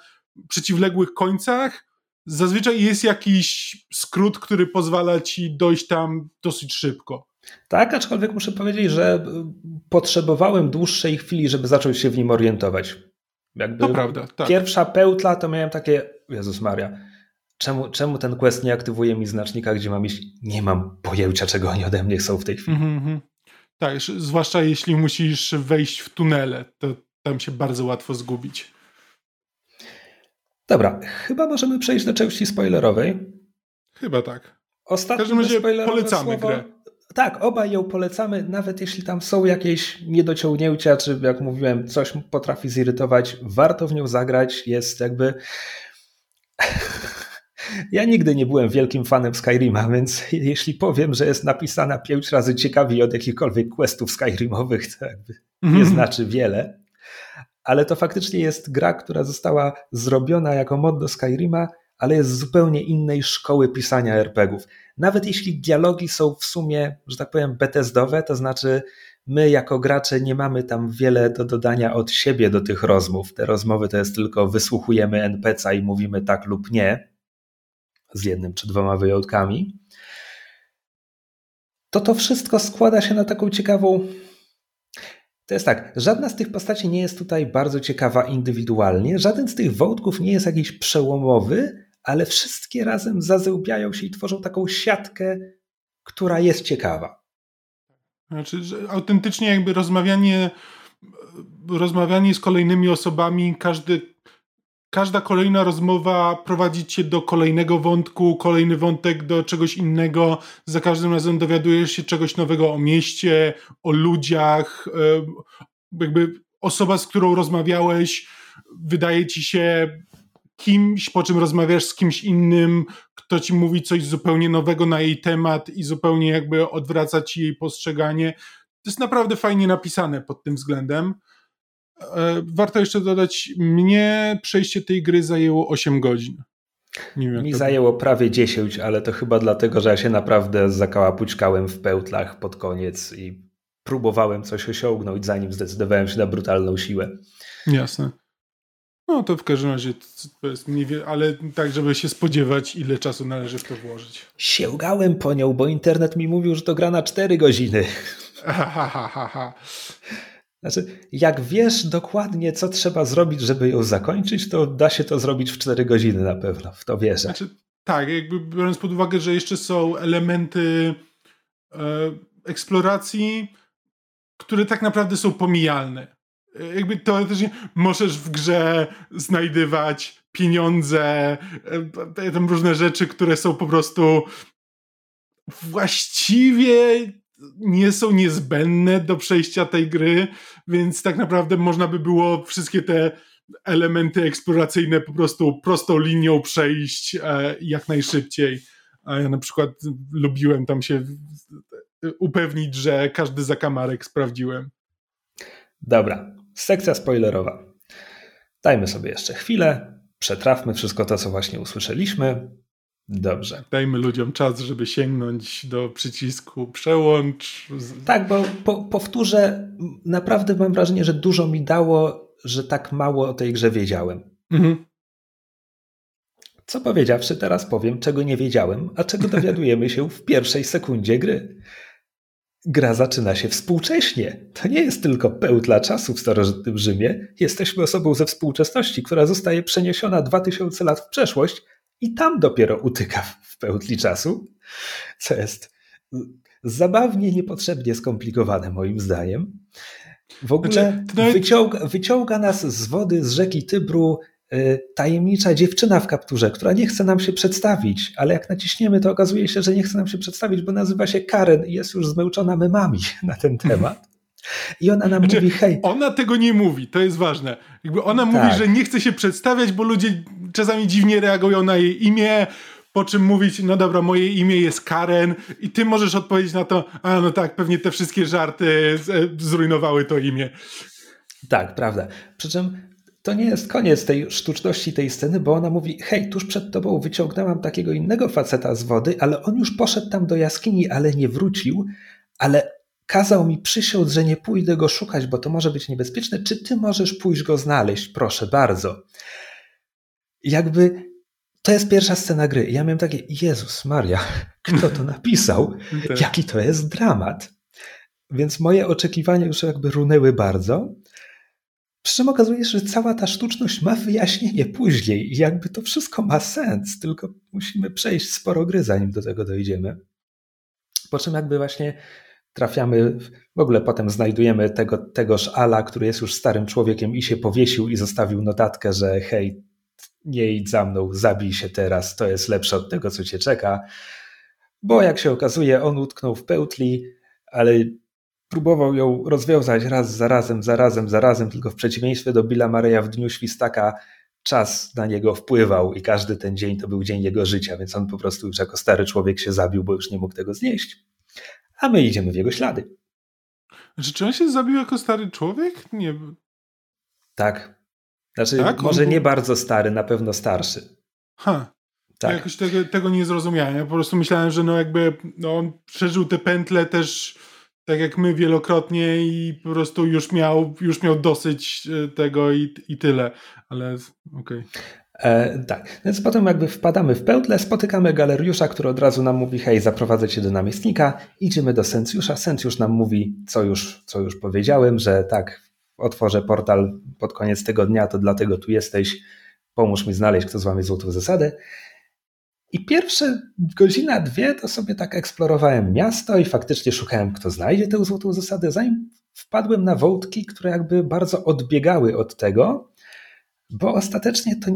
przeciwległych końcach, zazwyczaj jest jakiś skrót, który pozwala ci dojść tam dosyć szybko. Tak, aczkolwiek muszę powiedzieć, że potrzebowałem dłuższej chwili, żeby zacząć się w nim orientować. Jakby to prawda, tak. Pierwsza pełtla to miałem takie, Jezus Maria, czemu, czemu ten quest nie aktywuje mi znacznika, gdzie mam iść? Nie mam pojęcia, czego oni ode mnie chcą w tej chwili. Mm-hmm. Tak, zwłaszcza jeśli musisz wejść w tunele, to tam się bardzo łatwo zgubić. Dobra, chyba możemy przejść do części spoilerowej. Chyba tak. Ostatnio w każdym razie polecamy słowo... grę. Tak, obaj ją polecamy, nawet jeśli tam są jakieś niedociągnięcia, czy jak mówiłem, coś potrafi zirytować, warto w nią zagrać, jest jakby... Ja nigdy nie byłem wielkim fanem Skyrima, więc jeśli powiem, że jest napisana pięć razy ciekawiej od jakichkolwiek questów skyrimowych, to jakby mm-hmm. nie znaczy wiele, ale to faktycznie jest gra, która została zrobiona jako mod do Skyrima, ale jest z zupełnie innej szkoły pisania er pe gie ów. Nawet jeśli dialogi są w sumie, że tak powiem, Bethesdowe, to znaczy my jako gracze nie mamy tam wiele do dodania od siebie do tych rozmów. Te rozmowy to jest tylko wysłuchujemy en pe ce a i mówimy tak lub nie, z jednym czy dwoma wyjątkami. To to wszystko składa się na taką ciekawą... To jest tak, żadna z tych postaci nie jest tutaj bardzo ciekawa indywidualnie, żaden z tych wątków nie jest jakiś przełomowy, ale wszystkie razem zazębiają się i tworzą taką siatkę, która jest ciekawa. Znaczy, że autentycznie jakby rozmawianie, rozmawianie z kolejnymi osobami, każdy, każda kolejna rozmowa prowadzi cię do kolejnego wątku, kolejny wątek do czegoś innego, za każdym razem dowiadujesz się czegoś nowego o mieście, o ludziach, jakby osoba, z którą rozmawiałeś, wydaje ci się... kimś, po czym rozmawiasz z kimś innym, kto ci mówi coś zupełnie nowego na jej temat i zupełnie jakby odwraca ci jej postrzeganie. To jest naprawdę fajnie napisane pod tym względem. Warto jeszcze dodać, mnie przejście tej gry zajęło osiem godzin. Nie wiem, Mi to... zajęło prawie dziesięć, ale to chyba dlatego, że ja się naprawdę zakałapućkałem w pętlach pod koniec i próbowałem coś osiągnąć, zanim zdecydowałem się na brutalną siłę. Jasne. No to w każdym razie to jest mniej więcej, ale tak, żeby się spodziewać, ile czasu należy w to włożyć. Sięgałem po nią, bo internet mi mówił, że to gra na cztery godziny. Ha, ha, ha, ha. Znaczy, jak wiesz dokładnie, co trzeba zrobić, żeby ją zakończyć, to da się to zrobić w cztery godziny na pewno, w to wierzę. Znaczy, tak, jakby biorąc pod uwagę, że jeszcze są elementy e, eksploracji, które tak naprawdę są pomijalne. Jakby teoretycznie możesz w grze znajdywać pieniądze, e, tam różne rzeczy, które są po prostu właściwie... nie są niezbędne do przejścia tej gry, więc tak naprawdę można by było wszystkie te elementy eksploracyjne po prostu prostą linią przejść e, jak najszybciej. A ja na przykład lubiłem tam się upewnić, że każdy zakamarek sprawdziłem. Dobra, sekcja spoilerowa. Dajmy sobie jeszcze chwilę, przetrawmy wszystko to, co właśnie usłyszeliśmy. Dobrze. Dajmy ludziom czas, żeby sięgnąć do przycisku przełącz. Tak, bo po, powtórzę, naprawdę mam wrażenie, że dużo mi dało, że tak mało o tej grze wiedziałem. Mhm. Co powiedziawszy, teraz powiem, czego nie wiedziałem, a czego dowiadujemy się w pierwszej sekundzie gry. Gra zaczyna się współcześnie. To nie jest tylko pętla czasu w starożytnym Rzymie. Jesteśmy osobą ze współczesności, która zostaje przeniesiona dwa tysiące lat w przeszłość, i tam dopiero utyka w pętli czasu, co jest zabawnie, niepotrzebnie skomplikowane moim zdaniem. W ogóle znaczy, no... wyciąga, wyciąga nas z wody, z rzeki Tybru y, tajemnicza dziewczyna w kapturze, która nie chce nam się przedstawić, ale jak naciśniemy, to okazuje się, że nie chce nam się przedstawić, bo nazywa się Karen i jest już zmęczona memami na ten temat. I ona nam znaczy, mówi, hej... Ona tego nie mówi, to jest ważne. Jakby ona tak. mówi, że nie chce się przedstawiać, bo ludzie czasami dziwnie reagują na jej imię, po czym mówić, no dobra, moje imię jest Karen i ty możesz odpowiedzieć na to, a no tak, pewnie te wszystkie żarty zrujnowały to imię. Tak, prawda. Przy czym to nie jest koniec tej sztuczności tej sceny, bo ona mówi, hej, tuż przed tobą wyciągnęłam takiego innego faceta z wody, ale on już poszedł tam do jaskini, ale nie wrócił, ale kazał mi przysiąc, że nie pójdę go szukać, bo to może być niebezpieczne. Czy ty możesz pójść go znaleźć? Proszę bardzo. Jakby to jest pierwsza scena gry. Ja miałem takie, Jezus Maria, kto to napisał? Jaki to jest dramat? Więc moje oczekiwania już jakby runęły bardzo. Przy czym okazuje się, że cała ta sztuczność ma wyjaśnienie później. Jakby to wszystko ma sens, tylko musimy przejść sporo gry, zanim do tego dojdziemy. Po czym jakby właśnie trafiamy, w ogóle potem znajdujemy tego, tegoż Ala, który jest już starym człowiekiem i się powiesił i zostawił notatkę, że hej, nie idź za mną, zabij się teraz, to jest lepsze od tego, co cię czeka. Bo jak się okazuje, on utknął w pętli, ale próbował ją rozwiązać raz za razem, za razem, za razem, tylko w przeciwieństwie do Billa Murraya w Dniu Świstaka czas na niego wpływał i każdy ten dzień to był dzień jego życia, więc on po prostu już jako stary człowiek się zabił, bo już nie mógł tego znieść. A my idziemy w jego ślady. Znaczy, czy on się zabił jako stary człowiek? Nie. Tak. Znaczy, tak? może on... nie bardzo stary, na pewno starszy. Ha. Tak. Ja jakoś tego, tego nie zrozumiałem. Ja po prostu myślałem, że no jakby no on przeżył te pętle też tak jak my wielokrotnie i po prostu już miał, już miał dosyć tego i, i tyle. Ale okej. Okay. E, tak, więc potem jakby wpadamy w pętlę, spotykamy galeriusza, który od razu nam mówi, hej, zaprowadzę cię do namiestnika, idziemy do Sencjusza, Sencjusz nam mówi, co już, co już powiedziałem, że tak, otworzę portal pod koniec tego dnia, to dlatego tu jesteś, pomóż mi znaleźć, kto złamie złotą zasadę. I pierwsze godzina, dwie to sobie tak eksplorowałem miasto i faktycznie szukałem, kto znajdzie tę złotą zasadę, zanim wpadłem na wątki, które jakby bardzo odbiegały od tego, bo ostatecznie to...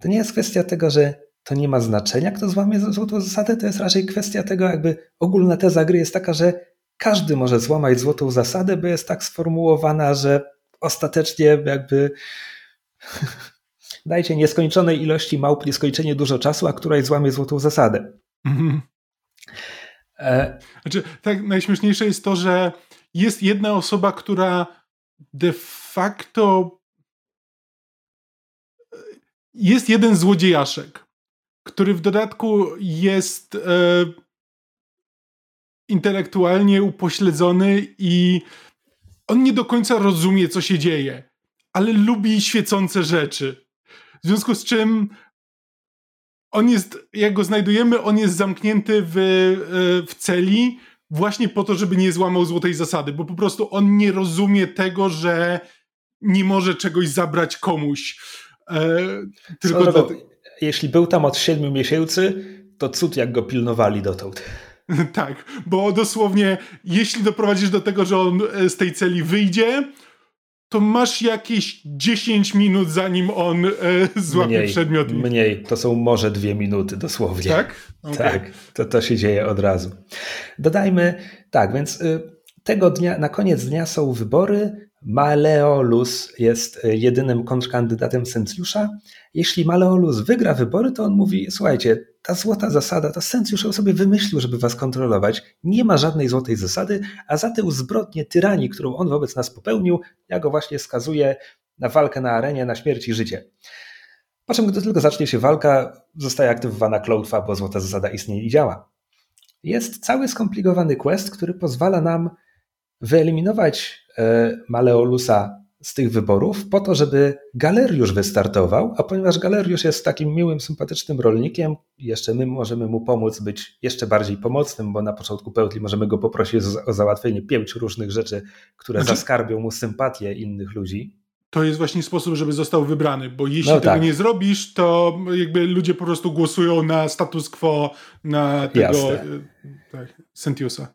To nie jest kwestia tego, że to nie ma znaczenia, kto złamie złotą zasadę, to jest raczej kwestia tego, jakby ogólna teza gry jest taka, że każdy może złamać złotą zasadę, bo jest tak sformułowana, że ostatecznie jakby dajcie nieskończonej ilości małp nieskończenie dużo czasu, a któraś złamie złotą zasadę. Mhm. E... Znaczy, tak, najśmieszniejsze jest to, że jest jedna osoba, która de facto... Jest jeden złodziejaszek, który w dodatku jest e, intelektualnie upośledzony i on nie do końca rozumie, co się dzieje, ale lubi świecące rzeczy. W związku z czym on jest, jak go znajdujemy, on jest zamknięty w, w celi właśnie po to, żeby nie złamał złotej zasady, bo po prostu on nie rozumie tego, że nie może czegoś zabrać komuś. E, tylko do... Jeśli był tam od siedmiu miesięcy, to cud jak go pilnowali dotąd. Tak, bo dosłownie jeśli doprowadzisz do tego, że on z tej celi wyjdzie, to masz jakieś dziesięć minut, zanim on e, złapie przedmiot. Mniej, to są może dwie minuty dosłownie. Tak? Okay. Tak, to, to się dzieje od razu. Dodajmy, tak, więc y, tego dnia, na koniec dnia są wybory. Maleolus jest jedynym kontrkandydatem Sencjusza. Jeśli Maleolus wygra wybory, to on mówi, słuchajcie, ta złota zasada, ta Sencjusz ją sobie wymyślił, żeby was kontrolować. Nie ma żadnej złotej zasady, a za tę zbrodnię tyranii, którą on wobec nas popełnił, ja go właśnie skazuję na walkę na arenie, na śmierć i życie. Po czym, gdy tylko zacznie się walka, zostaje aktywowana klątwa, bo złota zasada istnieje i działa. Jest cały skomplikowany quest, który pozwala nam wyeliminować Maleolusa z tych wyborów po to, żeby Galeriusz wystartował, a ponieważ Galeriusz jest takim miłym, sympatycznym rolnikiem, jeszcze my możemy mu pomóc być jeszcze bardziej pomocnym, bo na początku pełtli możemy go poprosić o załatwienie pięciu różnych rzeczy, które znaczy, zaskarbią mu sympatię innych ludzi. To jest właśnie sposób, żeby został wybrany, bo jeśli no tego tak. nie zrobisz, to jakby ludzie po prostu głosują na status quo, na tego tak, Sentiusa.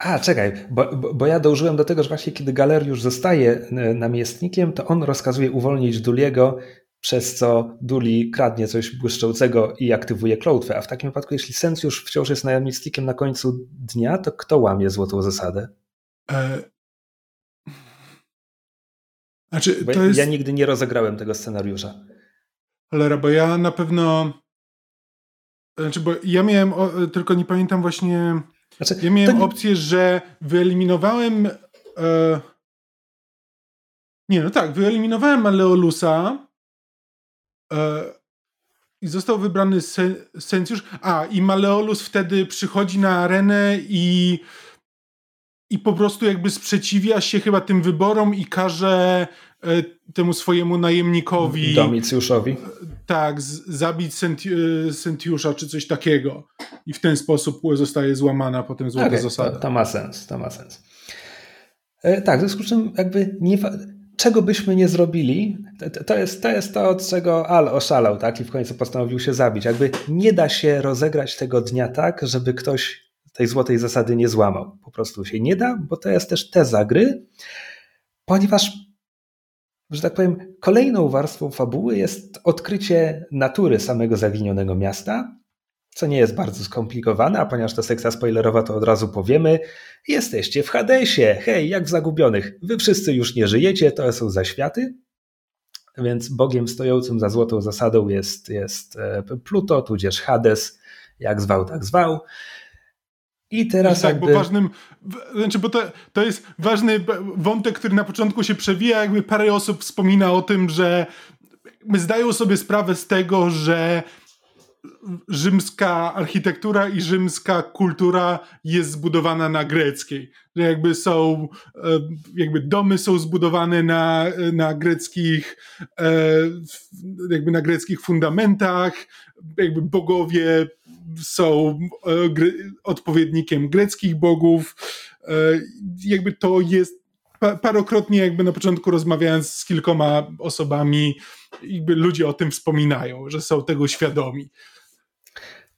A, czekaj, bo, bo, bo ja dążyłem do tego, że właśnie kiedy Galeriusz zostaje namiestnikiem, to on rozkazuje uwolnić Duliego, przez co Duli kradnie coś błyszczącego i aktywuje klątwę. A w takim wypadku, jeśli Sencjusz wciąż jest namiestnikiem na końcu dnia, to kto łamie złotą zasadę? E... Znaczy, to ja, jest... ja nigdy nie rozegrałem tego scenariusza. Cholera, bo ja na pewno... Znaczy, bo ja miałem, o... tylko nie pamiętam właśnie... Znaczy, ja miałem to... opcję, że wyeliminowałem e... nie no tak, wyeliminowałem Maleolusa e... i został wybrany sen... Sencjusz, a i Maleolus wtedy przychodzi na arenę i i po prostu jakby sprzeciwia się chyba tym wyborom i każe e, temu swojemu najemnikowi Domicjuszowi tak, z, zabić Senti- Sentiusza czy coś takiego i w ten sposób zostaje złamana potem złota okay, zasada. To, to ma sens, to ma sens. E, tak, w związku z czym jakby nie, czego byśmy nie zrobili, to, to, jest, to jest to, od czego Al oszalał, tak, i w końcu postanowił się zabić. Jakby nie da się rozegrać tego dnia tak, żeby ktoś tej złotej zasady nie złamał. Po prostu się nie da, bo to jest też teza gry, ponieważ, że tak powiem, kolejną warstwą fabuły jest odkrycie natury samego zaginionego miasta, co nie jest bardzo skomplikowane, a ponieważ to sekcja spoilerowa, to od razu powiemy, jesteście w Hadesie, hej, jak w Zagubionych, wy wszyscy już nie żyjecie, to są zaświaty, więc bogiem stojącym za złotą zasadą jest, jest Pluto, tudzież Hades, jak zwał, tak zwał. I teraz I tak, jakby... bo ważnym, znaczy, bo to, to jest ważny wątek, który na początku się przewija, jakby parę osób wspomina o tym, że zdają sobie sprawę z tego, że rzymska architektura i rzymska kultura jest zbudowana na greckiej, że jakby są, jakby domy są zbudowane na, na greckich, jakby na greckich fundamentach, jakby bogowie są odpowiednikiem greckich bogów, jakby to jest parokrotnie, jakby na początku rozmawiając z kilkoma osobami, jakby ludzie o tym wspominają, że są tego świadomi.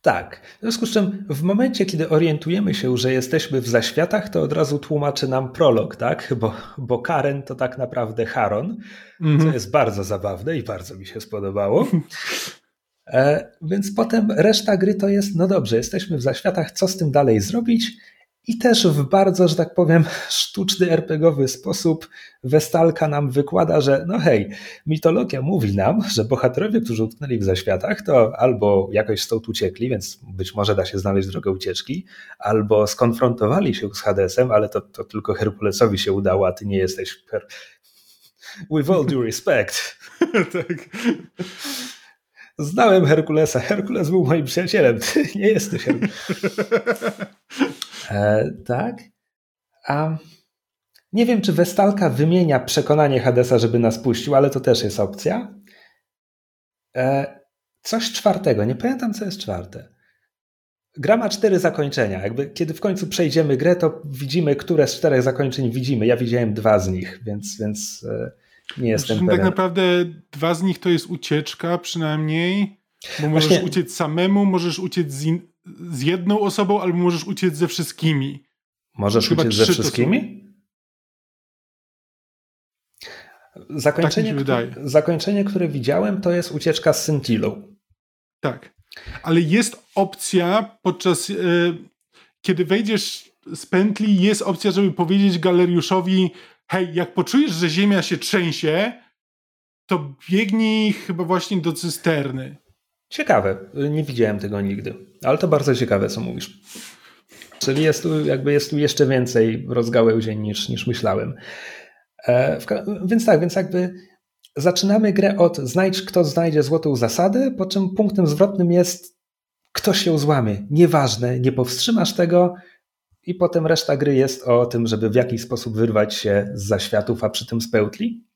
Tak. W związku z czym w momencie, kiedy orientujemy się, że jesteśmy w zaświatach, to od razu tłumaczy nam prolog, tak? Bo, bo Karen to tak naprawdę Charon, mm-hmm. co jest bardzo zabawne i bardzo mi się spodobało. e, więc potem reszta gry to jest, no dobrze, jesteśmy w zaświatach, co z tym dalej zrobić? I też w bardzo, że tak powiem, sztuczny, er pe gie owy sposób Westalka nam wykłada, że no hej, mitologia mówi nam, że bohaterowie, którzy utknęli w zaświatach, to albo jakoś stąd uciekli, więc być może da się znaleźć drogę ucieczki, albo skonfrontowali się z Hadesem, ale to, to tylko Herkulesowi się udało, a ty nie jesteś... Per... With all due respect. Tak. Znałem Herkulesa. Herkules był moim przyjacielem. Ty nie jesteś Herkules. E, tak? A nie wiem, czy Westalka wymienia przekonanie Hadesa, żeby nas puścił, ale to też jest opcja. E, coś czwartego. Nie pamiętam, co jest czwarte. Gra ma cztery zakończenia. Jakby, kiedy w końcu przejdziemy grę, to widzimy, które z czterech zakończeń widzimy. Ja widziałem dwa z nich, więc... więc e... Nie jestem pewien. Tak naprawdę dwa z nich to jest ucieczka przynajmniej, bo możesz Właśnie... uciec samemu, możesz uciec z, in... z jedną osobą, albo możesz uciec ze wszystkimi. Możesz Chyba uciec ze wszystkimi? Zakończenie, tak mi wydaje. Które, zakończenie, które widziałem, to jest ucieczka z Scintillą. Tak, ale jest opcja podczas, yy, kiedy wejdziesz z pętli, jest opcja, żeby powiedzieć Galeriuszowi: hej, jak poczujesz, że ziemia się trzęsie, to biegnij chyba właśnie do cysterny. Ciekawe. Nie widziałem tego nigdy. Ale to bardzo ciekawe, co mówisz. Czyli jest tu, jakby jest tu jeszcze więcej rozgałęzień niż, niż myślałem. E, w, więc tak, więc jakby zaczynamy grę od znajdź, kto znajdzie złotą zasadę, po czym punktem zwrotnym jest kto się złamie. Nieważne, nie powstrzymasz tego. I potem reszta gry jest o tym, żeby w jakiś sposób wyrwać się z zaświatów, a przy tym z pętli.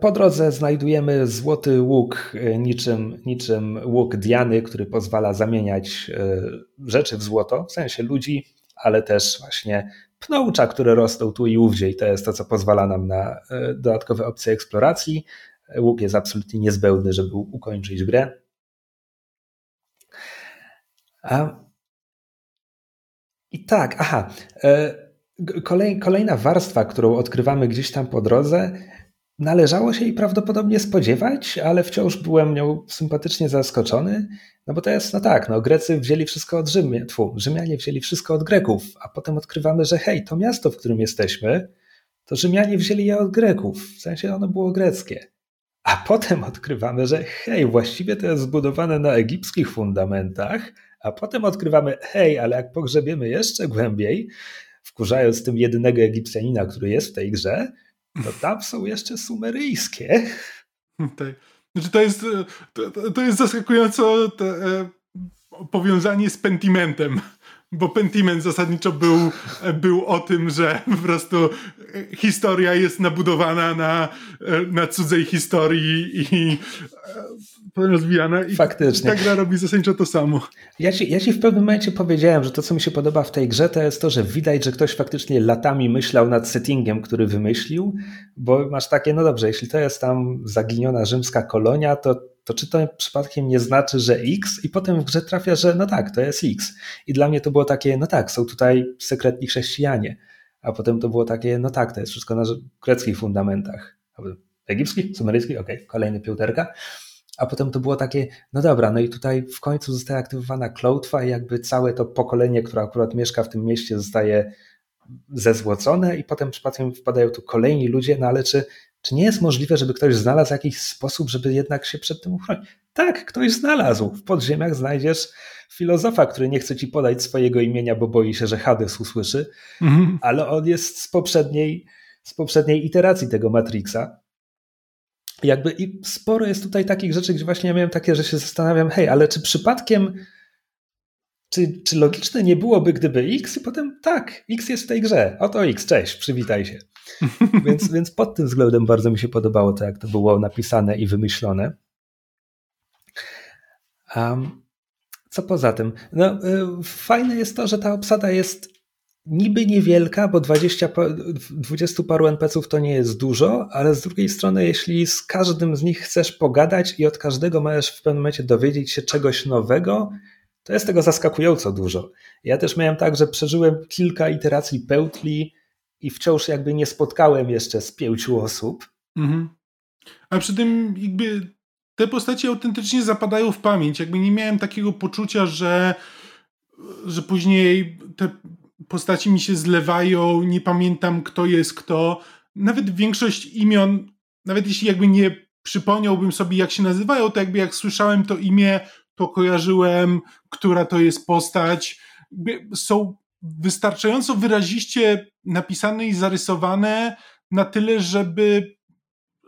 Po drodze znajdujemy złoty łuk, niczym, niczym łuk Diany, który pozwala zamieniać rzeczy w złoto, w sensie ludzi, ale też właśnie pnącza, które rosną tu i ówdzie, i to jest to, co pozwala nam na dodatkowe opcje eksploracji. Łuk jest absolutnie niezbędny, żeby ukończyć grę. A I tak, aha, kolej, kolejna warstwa, którą odkrywamy gdzieś tam po drodze, należało się jej prawdopodobnie spodziewać, ale wciąż byłem nią sympatycznie zaskoczony, no bo to jest, no tak, no Grecy wzięli wszystko od Rzymian, tfu, Rzymianie wzięli wszystko od Greków, a potem odkrywamy, że hej, to miasto, w którym jesteśmy, to Rzymianie wzięli je od Greków, w sensie ono było greckie. A potem odkrywamy, że hej, właściwie to jest zbudowane na egipskich fundamentach, a potem odkrywamy, hej, ale jak pogrzebiemy jeszcze głębiej, wkurzając tym jedynego Egipcjanina, który jest w tej grze, to tam są jeszcze sumeryjskie. Znaczy to jest, to, to jest zaskakująco to, e, powiązanie z Pentimentem, bo Pentiment zasadniczo był, był o tym, że po prostu historia jest nabudowana na, na cudzej historii i rozwijana, i Faktycznie. Ta gra robi zasadniczo to samo. Ja ci, ja ci w pewnym momencie powiedziałem, że to, co mi się podoba w tej grze, to jest to, że widać, że ktoś faktycznie latami myślał nad settingiem, który wymyślił, bo masz takie, no dobrze, jeśli to jest tam zaginiona rzymska kolonia, to to czy to przypadkiem nie znaczy, że X, i potem w grze trafia, że no tak, to jest X. I dla mnie to było takie, no tak, są tutaj sekretni chrześcijanie. A potem to było takie, no tak, to jest wszystko na greckich fundamentach. Egipskich, sumeryjskich, okej, okay, kolejny piłterka. A potem to było takie, no dobra, no i tutaj w końcu zostaje aktywowana klątwa i jakby całe to pokolenie, które akurat mieszka w tym mieście, zostaje zezłocone, i potem przypadkiem wpadają tu kolejni ludzie, no ale czy Czy nie jest możliwe, żeby ktoś znalazł jakiś sposób, żeby jednak się przed tym uchronić? Tak, ktoś znalazł. W podziemiach znajdziesz filozofa, który nie chce ci podać swojego imienia, bo boi się, że Hades usłyszy, mm-hmm. ale on jest z poprzedniej, z poprzedniej iteracji tego Matrixa. Jakby i sporo jest tutaj takich rzeczy, gdzie właśnie ja miałem takie, że się zastanawiam, hej, ale czy przypadkiem, czy, czy logiczne nie byłoby, gdyby X, i potem tak, X jest w tej grze. Oto X, cześć, przywitaj się. Więc, więc pod tym względem bardzo mi się podobało to, jak to było napisane i wymyślone. Um, co poza tym? No, y, fajne jest to, że ta obsada jest niby niewielka, bo dwudziestu paru en pe ce ów to nie jest dużo, ale z drugiej strony, jeśli z każdym z nich chcesz pogadać i od każdego możesz w pewnym momencie dowiedzieć się czegoś nowego, to jest tego zaskakująco dużo. Ja też miałem tak, że przeżyłem kilka iteracji pętli i wciąż jakby nie spotkałem jeszcze z pięciu osób. Mhm. A przy tym jakby te postacie autentycznie zapadają w pamięć. Jakby nie miałem takiego poczucia, że, że później te postaci mi się zlewają, nie pamiętam, kto jest kto. Nawet większość imion, nawet jeśli jakby nie przypomniałbym sobie, jak się nazywają, to jakby jak słyszałem to imię, to kojarzyłem, która to jest postać. Są wystarczająco wyraziście napisane i zarysowane na tyle, żeby,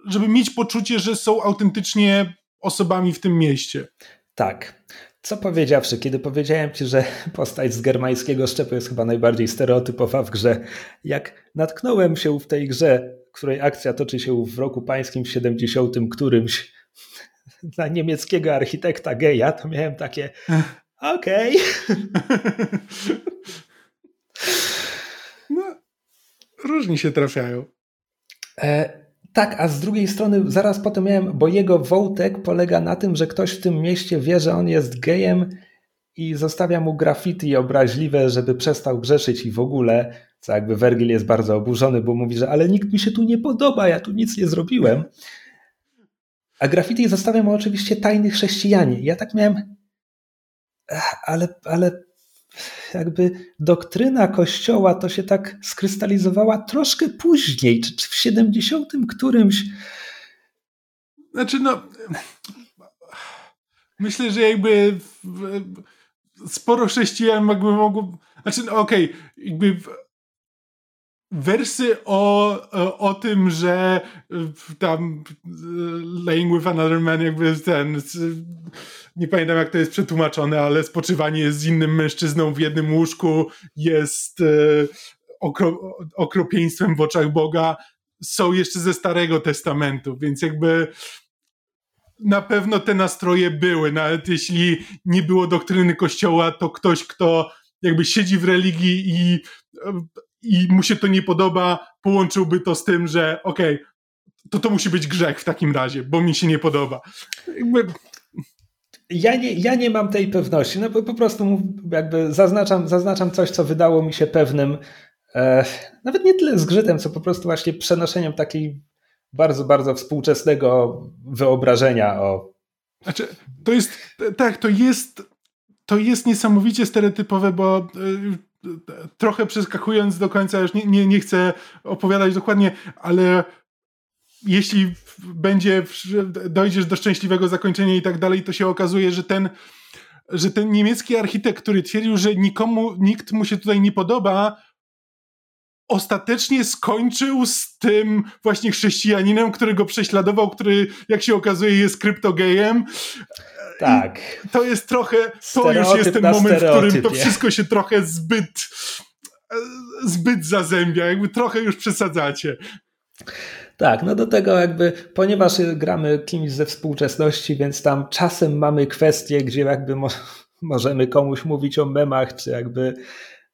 żeby mieć poczucie, że są autentycznie osobami w tym mieście. Tak. Co powiedziawszy, kiedy powiedziałem ci, że postać z germańskiego szczepu jest chyba najbardziej stereotypowa w grze, jak natknąłem się w tej grze, której akcja toczy się w roku pańskim w siedemdziesiątym którymś na niemieckiego architekta geja, to miałem takie okej. Okay. No, różni się trafiają. E, tak, a z drugiej strony zaraz potem miałem, bo jego wątek polega na tym, że ktoś w tym mieście wie, że on jest gejem i zostawia mu graffiti obraźliwe, żeby przestał grzeszyć i w ogóle, co jakby Wergil jest bardzo oburzony, bo mówi, że ale nikt mi się tu nie podoba, ja tu nic nie zrobiłem. A graffiti zostawia mu oczywiście tajny chrześcijanie. Ja tak miałem, ale, ale jakby doktryna Kościoła to się tak skrystalizowała troszkę później, czy, czy w siedemdziesiątym którymś. Znaczy no, myślę, że jakby sporo chrześcijan jakby mogło, znaczy no, okej, okay, jakby... Wersy o, o, o tym, że tam laying with another man jakby ten, nie pamiętam jak to jest przetłumaczone, ale spoczywanie z innym mężczyzną w jednym łóżku jest e, okro, okropieństwem w oczach Boga, są jeszcze ze Starego Testamentu, więc jakby na pewno te nastroje były, nawet jeśli nie było doktryny Kościoła, to ktoś, kto jakby siedzi w religii i i mu się to nie podoba, połączyłby to z tym, że okej, okay, to to musi być grzech w takim razie, bo mi się nie podoba. Jakby... Ja, nie, ja nie mam tej pewności. No bo po prostu jakby zaznaczam, zaznaczam coś, co wydało mi się pewnym, e, nawet nie tyle zgrzytem, co po prostu właśnie przenoszeniem takiej bardzo, bardzo współczesnego wyobrażenia o... Znaczy, to jest... Tak, to jest, to jest niesamowicie stereotypowe, bo... E, trochę przeskakując do końca, już nie, nie, nie chcę opowiadać dokładnie, ale jeśli będzie, dojdziesz do szczęśliwego zakończenia i tak dalej, to się okazuje, że ten, że ten niemiecki architekt, który twierdził, że nikomu, nikt mu się tutaj nie podoba, ostatecznie skończył z tym właśnie chrześcijaninem, który go prześladował, który jak się okazuje jest kryptogejem. Tak. I to jest trochę, to stereotyp już jest ten moment, w którym to wszystko się trochę zbyt zbyt zazębia, jakby trochę już przesadzacie. Tak, no do tego jakby, ponieważ gramy kimś ze współczesności, więc tam czasem mamy kwestie, gdzie jakby mo- możemy komuś mówić o memach, czy jakby,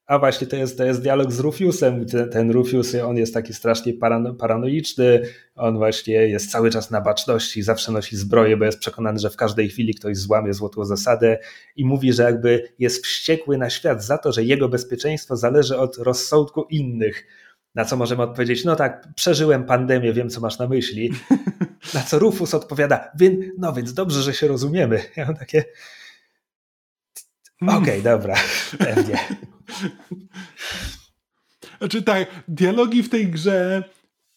a właśnie to jest, to jest dialog z Rufiusem, ten, ten Rufius, on jest taki strasznie parano, paranoiczny, on właśnie jest cały czas na baczności, zawsze nosi zbroję, bo jest przekonany, że w każdej chwili ktoś złamie złotą zasadę i mówi, że jakby jest wściekły na świat za to, że jego bezpieczeństwo zależy od rozsądku innych, na co możemy odpowiedzieć, no tak, przeżyłem pandemię, wiem co masz na myśli, na co Rufus odpowiada, no więc dobrze, że się rozumiemy. Ja mam takie... Okej, okay, dobra, pewnie. Znaczy tak, dialogi w tej grze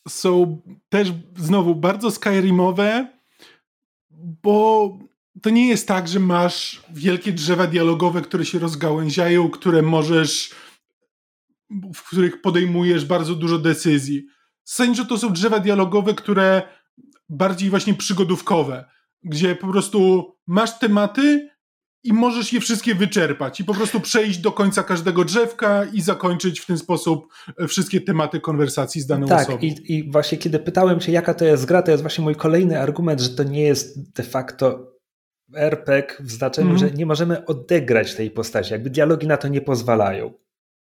są też znowu bardzo skyrimowe, bo to nie jest tak, że masz wielkie drzewa dialogowe, które się rozgałęziają, które możesz, w których podejmujesz bardzo dużo decyzji. Zasadniczo to są drzewa dialogowe, które bardziej właśnie przygodówkowe, gdzie po prostu masz tematy i możesz je wszystkie wyczerpać i po prostu przejść do końca każdego drzewka i zakończyć w ten sposób wszystkie tematy konwersacji z daną tak, osobą. Tak, i, i właśnie kiedy pytałem cię, jaka to jest gra, to jest właśnie mój kolejny argument, że to nie jest de facto R P G w znaczeniu, mm-hmm. że nie możemy odegrać tej postaci, jakby dialogi na to nie pozwalają.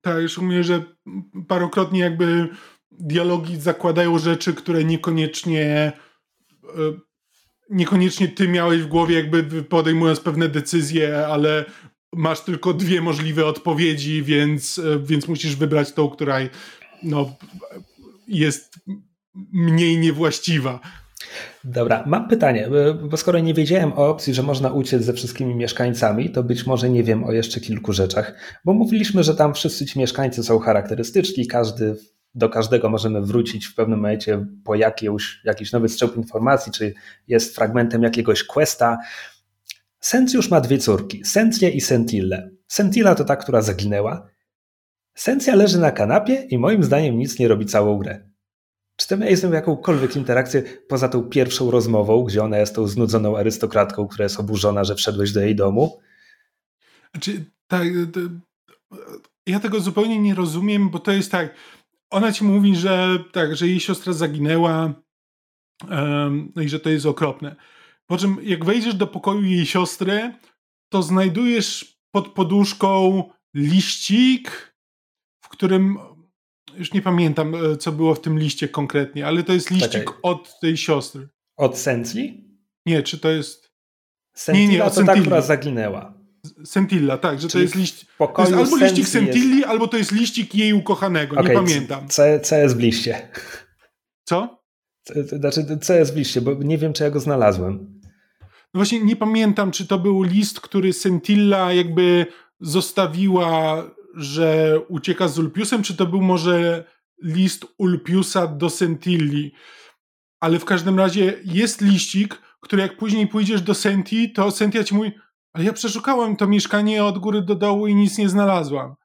Tak, już mówię, że parokrotnie jakby dialogi zakładają rzeczy, które niekoniecznie... Yy, Niekoniecznie ty miałeś w głowie, jakby podejmując pewne decyzje, ale masz tylko dwie możliwe odpowiedzi, więc, więc musisz wybrać tą, która no, jest mniej niewłaściwa. Dobra, mam pytanie, bo skoro nie wiedziałem o opcji, że można uciec ze wszystkimi mieszkańcami, to być może nie wiem o jeszcze kilku rzeczach, bo mówiliśmy, że tam wszyscy ci mieszkańcy są charakterystyczni, każdy... Do każdego możemy wrócić w pewnym momencie po jakiegoś, jakiś nowy strzał informacji, czy jest fragmentem jakiegoś questa. Sencjusz ma dwie córki, Sentię i Sentillę. Sentilla to ta, która zaginęła. Sentia leży na kanapie i moim zdaniem nic nie robi całą grę. Czy to miałeś z nią jakąkolwiek interakcję poza tą pierwszą rozmową, gdzie ona jest tą znudzoną arystokratką, która jest oburzona, że wszedłeś do jej domu? Znaczy, tak, to, ja tego zupełnie nie rozumiem, bo to jest tak, ona ci mówi, że tak, że jej siostra zaginęła um, i że to jest okropne. Po czym jak wejdziesz do pokoju jej siostry, to znajdujesz pod poduszką liścik, w którym... Już nie pamiętam, co było w tym liście konkretnie, ale to jest liścik okay. od tej siostry. Od Sentli? Nie, czy to jest... Sentilla nie, nie, od to ta, która zaginęła. Sentilla, tak, że czyli to jest liść... To jest albo liścik Sentilli, jest... albo to jest liścik jej ukochanego, okay, nie pamiętam. C- co jest w liście? Co? C- to znaczy, co jest w liście, bo nie wiem, czy ja go znalazłem. No właśnie nie pamiętam, czy to był list, który Sentilla jakby zostawiła... że ucieka z Ulpiusem, czy to był może list Ulpiusa do Sentilli. Ale w każdym razie jest liścik, który jak później pójdziesz do Senti, to Sentia ci mówi, ale ja przeszukałem to mieszkanie od góry do dołu i nic nie znalazłam.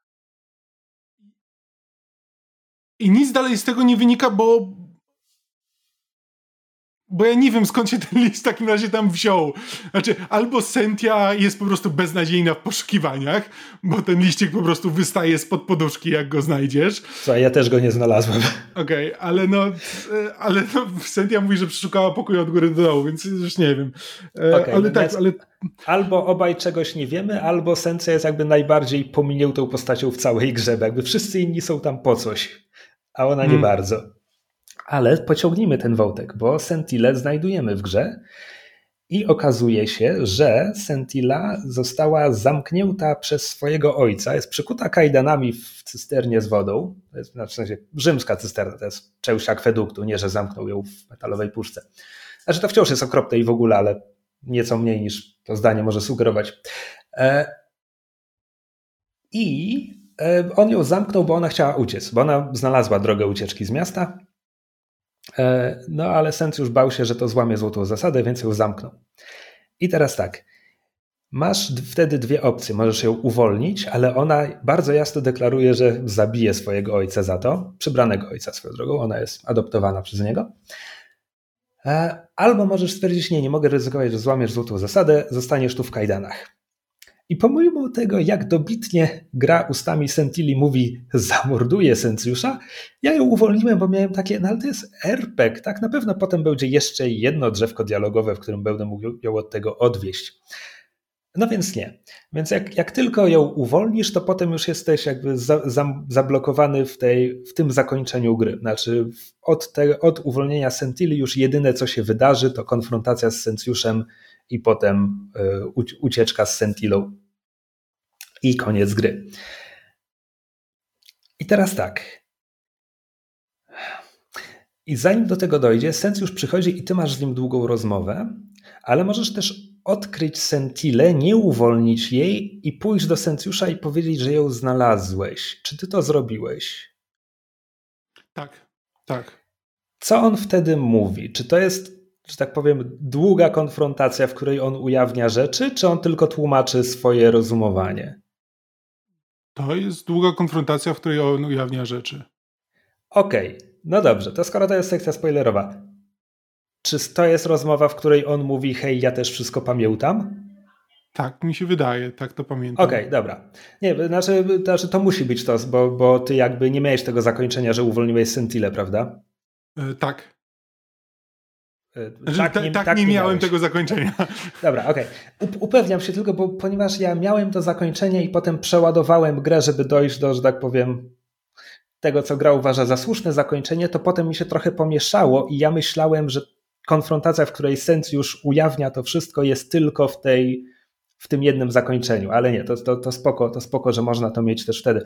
I nic dalej z tego nie wynika, bo bo ja nie wiem, skąd się ten list w takim razie tam wziął. Znaczy, albo Sentia jest po prostu beznadziejna w poszukiwaniach, bo ten liścik po prostu wystaje spod poduszki, jak go znajdziesz. Słuchaj, ja też go nie znalazłem. Okej, okay, ale no, ale no, Sentia mówi, że przeszukała pokój od góry do dołu, więc już nie wiem. Okay, ale tak, ale... Albo obaj czegoś nie wiemy, albo Sentia jest jakby najbardziej pominiętą postacią w całej grze, jakby wszyscy inni są tam po coś, a ona hmm. nie bardzo. Ale pociągnijmy ten wątek, bo Sentilę znajdujemy w grze i okazuje się, że Sentila została zamknięta przez swojego ojca, jest przykuta kajdanami w cysternie z wodą, to jest w sensie rzymska cysterna, to jest część akweduktu, nie że zamknął ją w metalowej puszce. Znaczy to wciąż jest okropne i w ogóle, ale nieco mniej niż to zdanie może sugerować. I on ją zamknął, bo ona chciała uciec, bo ona znalazła drogę ucieczki z miasta. No ale Sencjusz bał się, że to złamie złotą zasadę, więc ją zamknął. I teraz tak, masz wtedy dwie opcje, możesz ją uwolnić, ale ona bardzo jasno deklaruje, że zabije swojego ojca za to, przybranego ojca swoją drogą, ona jest adoptowana przez niego. Albo możesz stwierdzić, nie, nie mogę ryzykować, że złamiesz złotą zasadę, zostaniesz tu w kajdanach. I pomimo tego, jak dobitnie gra ustami Sentilli mówi, zamorduje Sencjusza, ja ją uwolniłem, bo miałem takie, no ale to jest R P G, tak? Na pewno potem będzie jeszcze jedno drzewko dialogowe, w którym będę mógł ją od tego odwieść. No więc nie. Więc jak, jak tylko ją uwolnisz, to potem już jesteś jakby za, za, zablokowany w, tej, w tym zakończeniu gry. Znaczy od, te, od uwolnienia Sentilli już jedyne, co się wydarzy, to konfrontacja z Sencjuszem i potem y, ucieczka z Sentilą. I koniec gry. I teraz tak. I zanim do tego dojdzie, Sencjusz przychodzi i ty masz z nim długą rozmowę, ale możesz też odkryć Sentilę, nie uwolnić jej i pójść do Sencjusza i powiedzieć, że ją znalazłeś. Czy ty to zrobiłeś? Tak, tak. Co on wtedy mówi? Czy to jest, że tak powiem, długa konfrontacja, w której on ujawnia rzeczy, czy on tylko tłumaczy swoje rozumowanie? To jest długa konfrontacja, w której on ujawnia rzeczy. Okej, okay. No dobrze, to skoro to jest sekcja spoilerowa, czy to jest rozmowa, w której on mówi, hej, ja też wszystko pamiętam? Tak, mi się wydaje, tak to pamiętam. Okej, okay, dobra. Nie, znaczy, znaczy to musi być to, bo, bo ty jakby nie miałeś tego zakończenia, że uwolniłeś Sentilę, prawda? Yy, tak. Tak, ta, nie, tak, tak nie miałem miałeś tego zakończenia. Dobra, okej. Okay. Upewniam się tylko, bo ponieważ ja miałem to zakończenie i potem przeładowałem grę, żeby dojść do, że tak powiem, tego, co gra uważa za słuszne zakończenie, to potem mi się trochę pomieszało i ja myślałem, że konfrontacja, w której Sencjusz ujawnia to wszystko, jest tylko w tej, w tym jednym zakończeniu, ale nie, to, to, to, spoko, to spoko, że można to mieć też wtedy.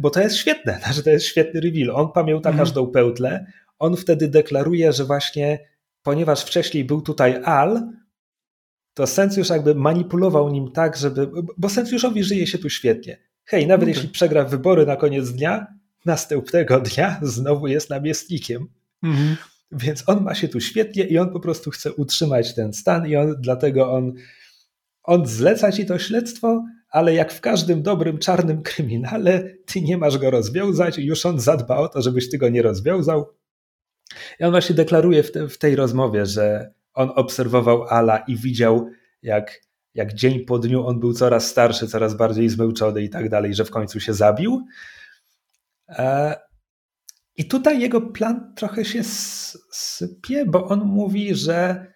Bo to jest świetne, znaczy to jest świetny reveal. On pamięta mhm. każdą pętlę, on wtedy deklaruje, że właśnie ponieważ wcześniej był tutaj Al, to Sencjusz jakby manipulował nim tak, żeby... Bo Sencjuszowi żyje się tu świetnie. Hej, nawet okay. jeśli przegra wybory na koniec dnia, następnego dnia znowu jest namiestnikiem. Mm-hmm. Więc on ma się tu świetnie i on po prostu chce utrzymać ten stan i on dlatego on, on zleca ci to śledztwo, ale jak w każdym dobrym, czarnym kryminale, ty nie masz go rozwiązać i już on zadba o to, żebyś ty go nie rozwiązał. I on właśnie deklaruje w, te, w tej rozmowie, że on obserwował Ala i widział, jak, jak dzień po dniu on był coraz starszy, coraz bardziej zmęczony i tak dalej, że w końcu się zabił. I tutaj jego plan trochę się sypie, bo on mówi, że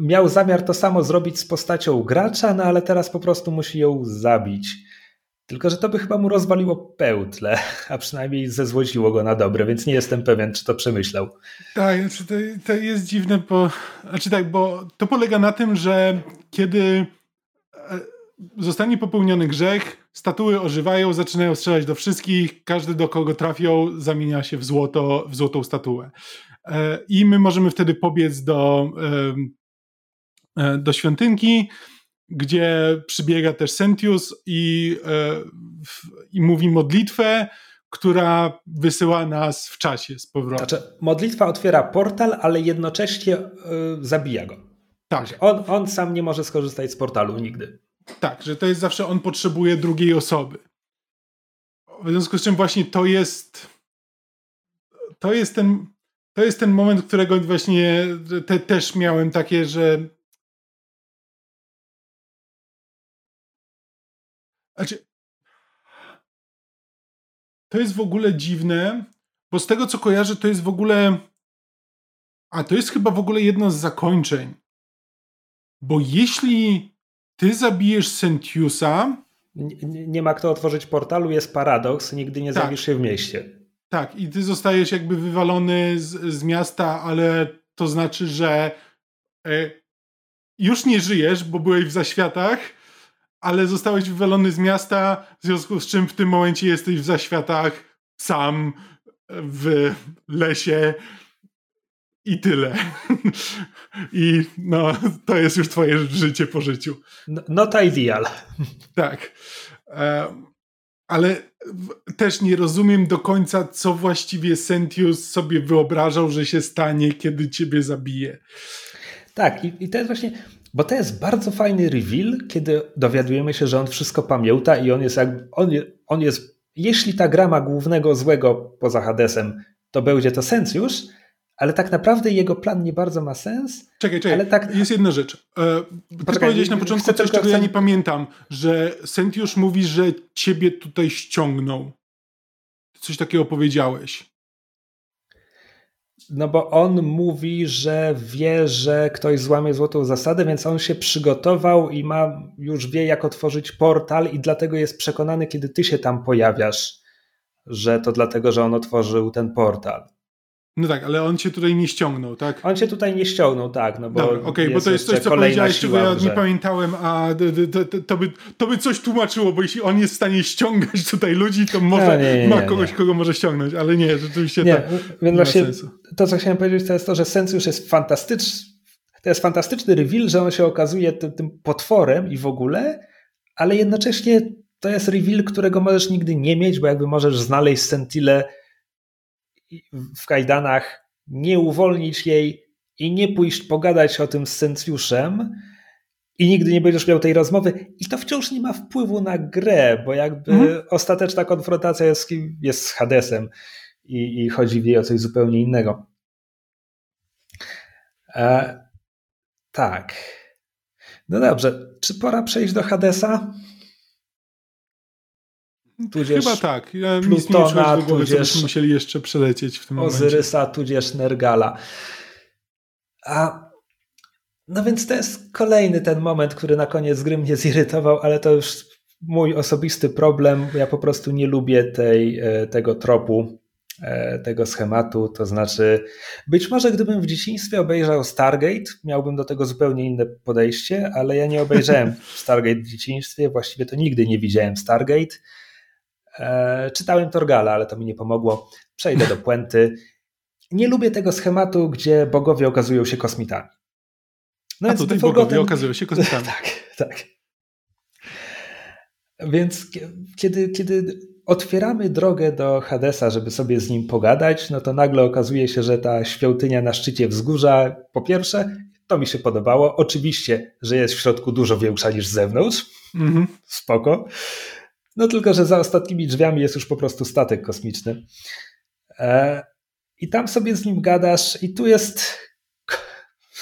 miał zamiar to samo zrobić z postacią gracza, no ale teraz po prostu musi ją zabić. Tylko że to by chyba mu rozwaliło pętlę, a przynajmniej zezłodziło go na dobre, więc nie jestem pewien, czy to przemyślał. Tak, znaczy to, to jest dziwne, bo, znaczy tak, bo to polega na tym, że kiedy zostanie popełniony grzech, statuły ożywają, zaczynają strzelać do wszystkich, każdy do kogo trafią zamienia się w złoto, w złotą statuę. I my możemy wtedy pobiec do, do świątynki, gdzie przybiega też Sentius i, i mówi modlitwę, która wysyła nas w czasie z powrotem. Znaczy, modlitwa otwiera portal, ale jednocześnie y, zabija go. Tak. On, on sam nie może skorzystać z portalu nigdy. Tak, że to jest zawsze on potrzebuje drugiej osoby. W związku z czym właśnie to jest to jest ten to jest ten moment, którego właśnie te, też miałem takie, że znaczy, to jest w ogóle dziwne, bo z tego co kojarzę to jest w ogóle a to jest chyba w ogóle jedno z zakończeń, bo jeśli ty zabijesz Sentiusa. Nie, nie ma kto otworzyć portalu, jest paradoks, nigdy nie tak. Zabijesz się w mieście. Tak, i ty zostajesz jakby wywalony z, z miasta, ale to znaczy, że e, już nie żyjesz, bo byłeś w zaświatach, ale zostałeś wywalony z miasta, w związku z czym w tym momencie jesteś w zaświatach sam w lesie i tyle. I no, to jest już twoje życie po życiu. Not ideal. Tak. Ale też nie rozumiem do końca, co właściwie Sentius sobie wyobrażał, że się stanie, kiedy ciebie zabije. Tak, i, i to jest właśnie, bo to jest bardzo fajny reveal, kiedy dowiadujemy się, że on wszystko pamięta i on jest jakby, on, on jest, jeśli ta gra ma głównego złego poza Hadesem, to będzie to Sentius, ale tak naprawdę jego plan nie bardzo ma sens. Czekaj, czekaj, ale tak... jest jedna rzecz. Ty Poczekaj, powiedziałeś na początku coś, czego chcę... ja nie pamiętam, że Sentius mówi, że ciebie tutaj ściągnął. Coś takiego powiedziałeś. No bo on mówi, że wie, że ktoś złamie złotą zasadę, więc on się przygotował i ma już wie, jak otworzyć portal i dlatego jest przekonany, kiedy ty się tam pojawiasz, że to dlatego, że on otworzył ten portal. No tak, ale on cię tutaj nie ściągnął, tak? On cię tutaj nie ściągnął, tak. No bo dobra, okej, okay, bo to jest coś, co powiedziałeś, czego ja nie pamiętałem, a to, to, to, by, to by coś tłumaczyło, bo jeśli on jest w stanie ściągać tutaj ludzi, to może no, nie, nie, ma nie, kogoś, nie. kogo może ściągnąć, ale nie, rzeczywiście nie, to więc nie właśnie ma sensu. To, co chciałem powiedzieć, to jest to, że Sentius jest fantastyczny, to jest fantastyczny reveal, że on się okazuje tym, tym potworem i w ogóle, ale jednocześnie to jest reveal, którego możesz nigdy nie mieć, bo jakby możesz znaleźć Sentilę w kajdanach, nie uwolnić jej i nie pójść pogadać o tym z Sentiuszem i nigdy nie będziesz miał tej rozmowy i to wciąż nie ma wpływu na grę, bo jakby mm-hmm. ostateczna konfrontacja jest z, kim, jest z Hadesem i, i chodzi w niej o coś zupełnie innego. E, tak. No dobrze. Czy pora przejść do Hadesa? Tudzież chyba tak. Ja Plutona, nie głowy, tudzież musieli jeszcze przelecieć w tym Ozyrysa, momencie. Tudzież Nergala. A, no więc to jest kolejny ten moment, który na koniec gry mnie zirytował, ale to już mój osobisty problem. Ja po prostu nie lubię tej, tego tropu, tego schematu. To znaczy, być może gdybym w dzieciństwie obejrzał Stargate, miałbym do tego zupełnie inne podejście, ale ja nie obejrzałem Stargate w dzieciństwie. Właściwie to nigdy nie widziałem Stargate. E, czytałem Torgala, ale to mi nie pomogło. Przejdę do puenty. Nie lubię tego schematu, gdzie bogowie okazują się kosmitami. No a więc tutaj bogowie ten... okazują się kosmitami. Tak, tak. Więc kiedy, kiedy otwieramy drogę do Hadesa, żeby sobie z nim pogadać, no to nagle okazuje się, że ta świątynia na szczycie wzgórza, po pierwsze, to mi się podobało. Oczywiście, że jest w środku dużo większa niż z zewnątrz. Mhm. Spoko. No tylko, że za ostatnimi drzwiami jest już po prostu statek kosmiczny. i tam sobie z nim gadasz i tu jest,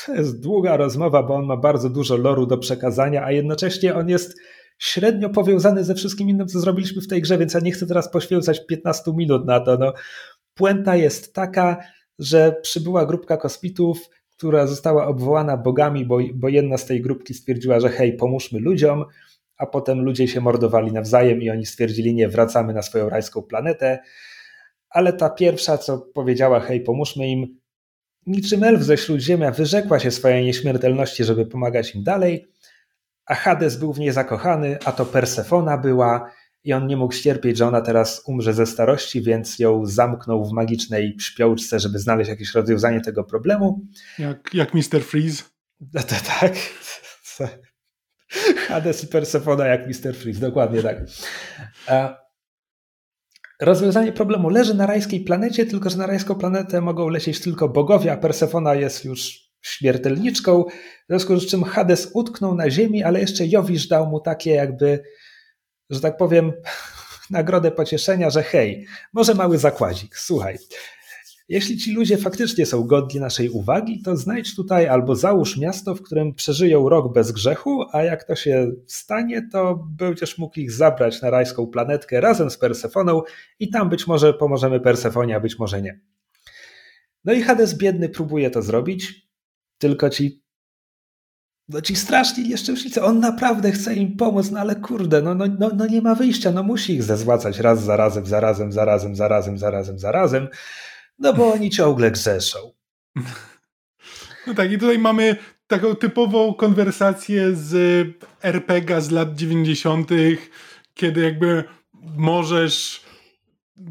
jest długa rozmowa, bo on ma bardzo dużo loru do przekazania, a jednocześnie on jest średnio powiązany ze wszystkim innym, co zrobiliśmy w tej grze, więc ja nie chcę teraz poświęcać piętnastu minut na to. No, puenta jest taka, że przybyła grupka kosmitów, która została obwołana bogami, bo, bo jedna z tej grupki stwierdziła, że hej, pomóżmy ludziom, a potem ludzie się mordowali nawzajem i oni stwierdzili, nie, wracamy na swoją rajską planetę. Ale ta pierwsza, co powiedziała, hej, pomóżmy im, niczym elf ze Śródziemia wyrzekła się swojej nieśmiertelności, żeby pomagać im dalej, a Hades był w niej zakochany, a to Persefona była i on nie mógł ścierpieć, że ona teraz umrze ze starości, więc ją zamknął w magicznej śpiączce, żeby znaleźć jakieś rozwiązanie tego problemu. Jak, jak mister Freeze? No to tak. Hades i Persefona jak mister Freeze, dokładnie tak. Rozwiązanie problemu leży na rajskiej planecie, tylko że na rajską planetę mogą lecieć tylko bogowie, a Persefona jest już śmiertelniczką, w związku z czym Hades utknął na ziemi, ale jeszcze Jowisz dał mu takie jakby, że tak powiem, nagrodę pocieszenia, że hej, może mały zakładzik, słuchaj, jeśli ci ludzie faktycznie są godni naszej uwagi, to znajdź tutaj albo załóż miasto, w którym przeżyją rok bez grzechu, a jak to się stanie, to będziesz mógł ich zabrać na rajską planetkę razem z Persefoną i tam być może pomożemy Persefonie, a być może nie. No i Hades biedny próbuje to zrobić, tylko ci no ci straszni nieszczęślicy, on naprawdę chce im pomóc, no ale kurde, no, no, no, no nie ma wyjścia, no musi ich zezłacać raz za razem, za razem, za razem, za razem, za razem, za razem, no bo oni ciągle grzeszą. No tak, i tutaj mamy taką typową konwersację z er pe gie z lat dziewięćdziesiątych, kiedy jakby możesz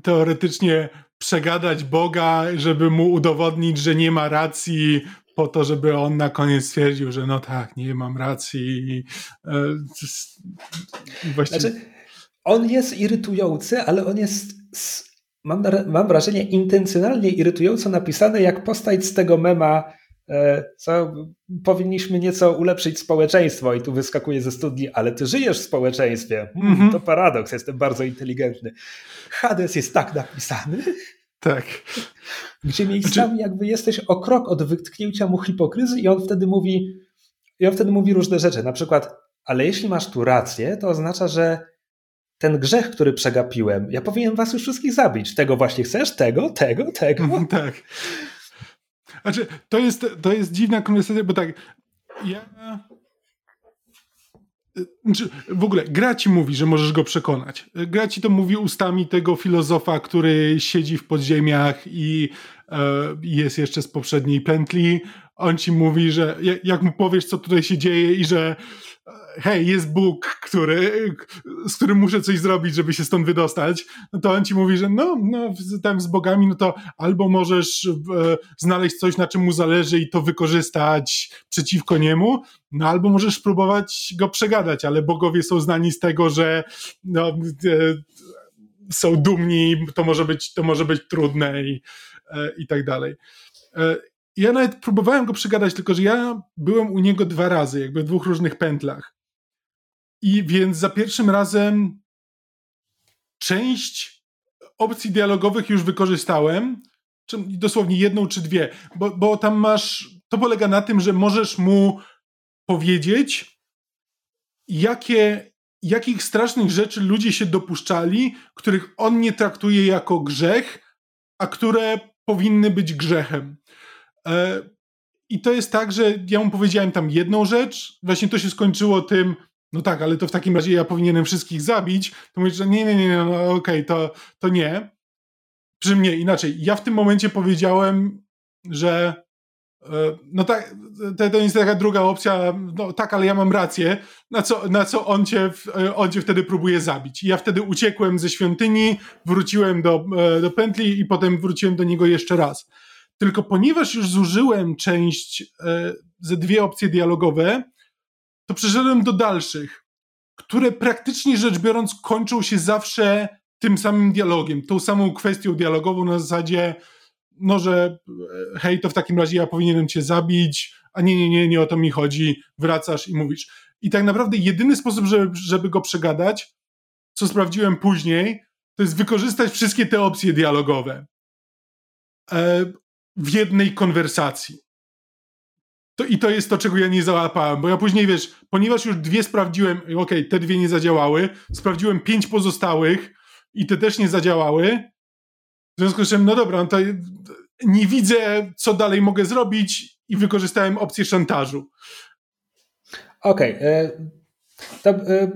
teoretycznie przegadać Boga, żeby mu udowodnić, że nie ma racji, po to, żeby on na koniec stwierdził, że no tak, nie mam racji. I, i właściwie... Znaczy, on jest irytujący, ale on jest, mam, mam wrażenie, intencjonalnie irytująco napisany, jak postać z tego mema, co powinniśmy nieco ulepszyć społeczeństwo i tu wyskakuje ze studni, ale ty żyjesz w społeczeństwie. Mm, mm-hmm. To paradoks, jestem bardzo inteligentny. Hades jest tak napisany. Tak. Gdzie miejscami Czy... jakby jesteś o krok od wytknięcia mu hipokryzji i on wtedy mówi i on wtedy mówi różne rzeczy. Na przykład, ale jeśli masz tu rację, to oznacza, że ten grzech, który przegapiłem, ja powinienem was już wszystkich zabić. Tego właśnie chcesz? Tego? Tego? Tego? Tak. Znaczy, to jest, to jest dziwna konwersacja, bo tak, ja... W ogóle gra ci mówi, że możesz go przekonać. Gra ci to mówi ustami tego filozofa, który siedzi w podziemiach i e, jest jeszcze z poprzedniej pętli. On ci mówi, że jak mu powiesz, co tutaj się dzieje i że hej, jest Bóg, który, z którym muszę coś zrobić, żeby się stąd wydostać, no to on ci mówi, że no, no tam z bogami, no to albo możesz e, znaleźć coś, na czym mu zależy i to wykorzystać przeciwko niemu, no albo możesz próbować go przegadać, ale bogowie są znani z tego, że no, e, są dumni, to może być, to może być trudne i, e, i tak dalej. E, Ja nawet próbowałem go przegadać, tylko że ja byłem u niego dwa razy, jakby w dwóch różnych pętlach. I więc za pierwszym razem część opcji dialogowych już wykorzystałem, dosłownie jedną czy dwie, bo, bo tam masz, to polega na tym, że możesz mu powiedzieć, jakie, jakich strasznych rzeczy ludzie się dopuszczali, których on nie traktuje jako grzech, a które powinny być grzechem. I to jest tak, że ja mu powiedziałem tam jedną rzecz, właśnie to się skończyło tym, no tak, ale to w takim razie ja powinienem wszystkich zabić, to mówisz, że nie, nie, nie, no okej, okay, to, to nie. Przy mnie inaczej, ja w tym momencie powiedziałem, że no tak, to, to jest taka druga opcja, no tak, ale ja mam rację, na co, na co on, cię, on cię wtedy próbuje zabić. I ja wtedy uciekłem ze świątyni, wróciłem do, do pętli i potem wróciłem do niego jeszcze raz. Tylko ponieważ już zużyłem część e, ze dwie opcje dialogowe, to przeszedłem do dalszych, które praktycznie rzecz biorąc kończą się zawsze tym samym dialogiem, tą samą kwestią dialogową na zasadzie, no że e, hej, to w takim razie ja powinienem cię zabić, a nie, nie, nie, nie o to mi chodzi, wracasz i mówisz. I tak naprawdę jedyny sposób, żeby, żeby go przegadać, co sprawdziłem później, to jest wykorzystać wszystkie te opcje dialogowe. w jednej konwersacji. To, I to jest to, czego ja nie załapałem, bo ja później, wiesz, ponieważ już dwie sprawdziłem, okej, okay, te dwie nie zadziałały, sprawdziłem pięć pozostałych i te też nie zadziałały, w związku z czym, no dobra, no to nie widzę, co dalej mogę zrobić i wykorzystałem opcję szantażu. Okej, okay.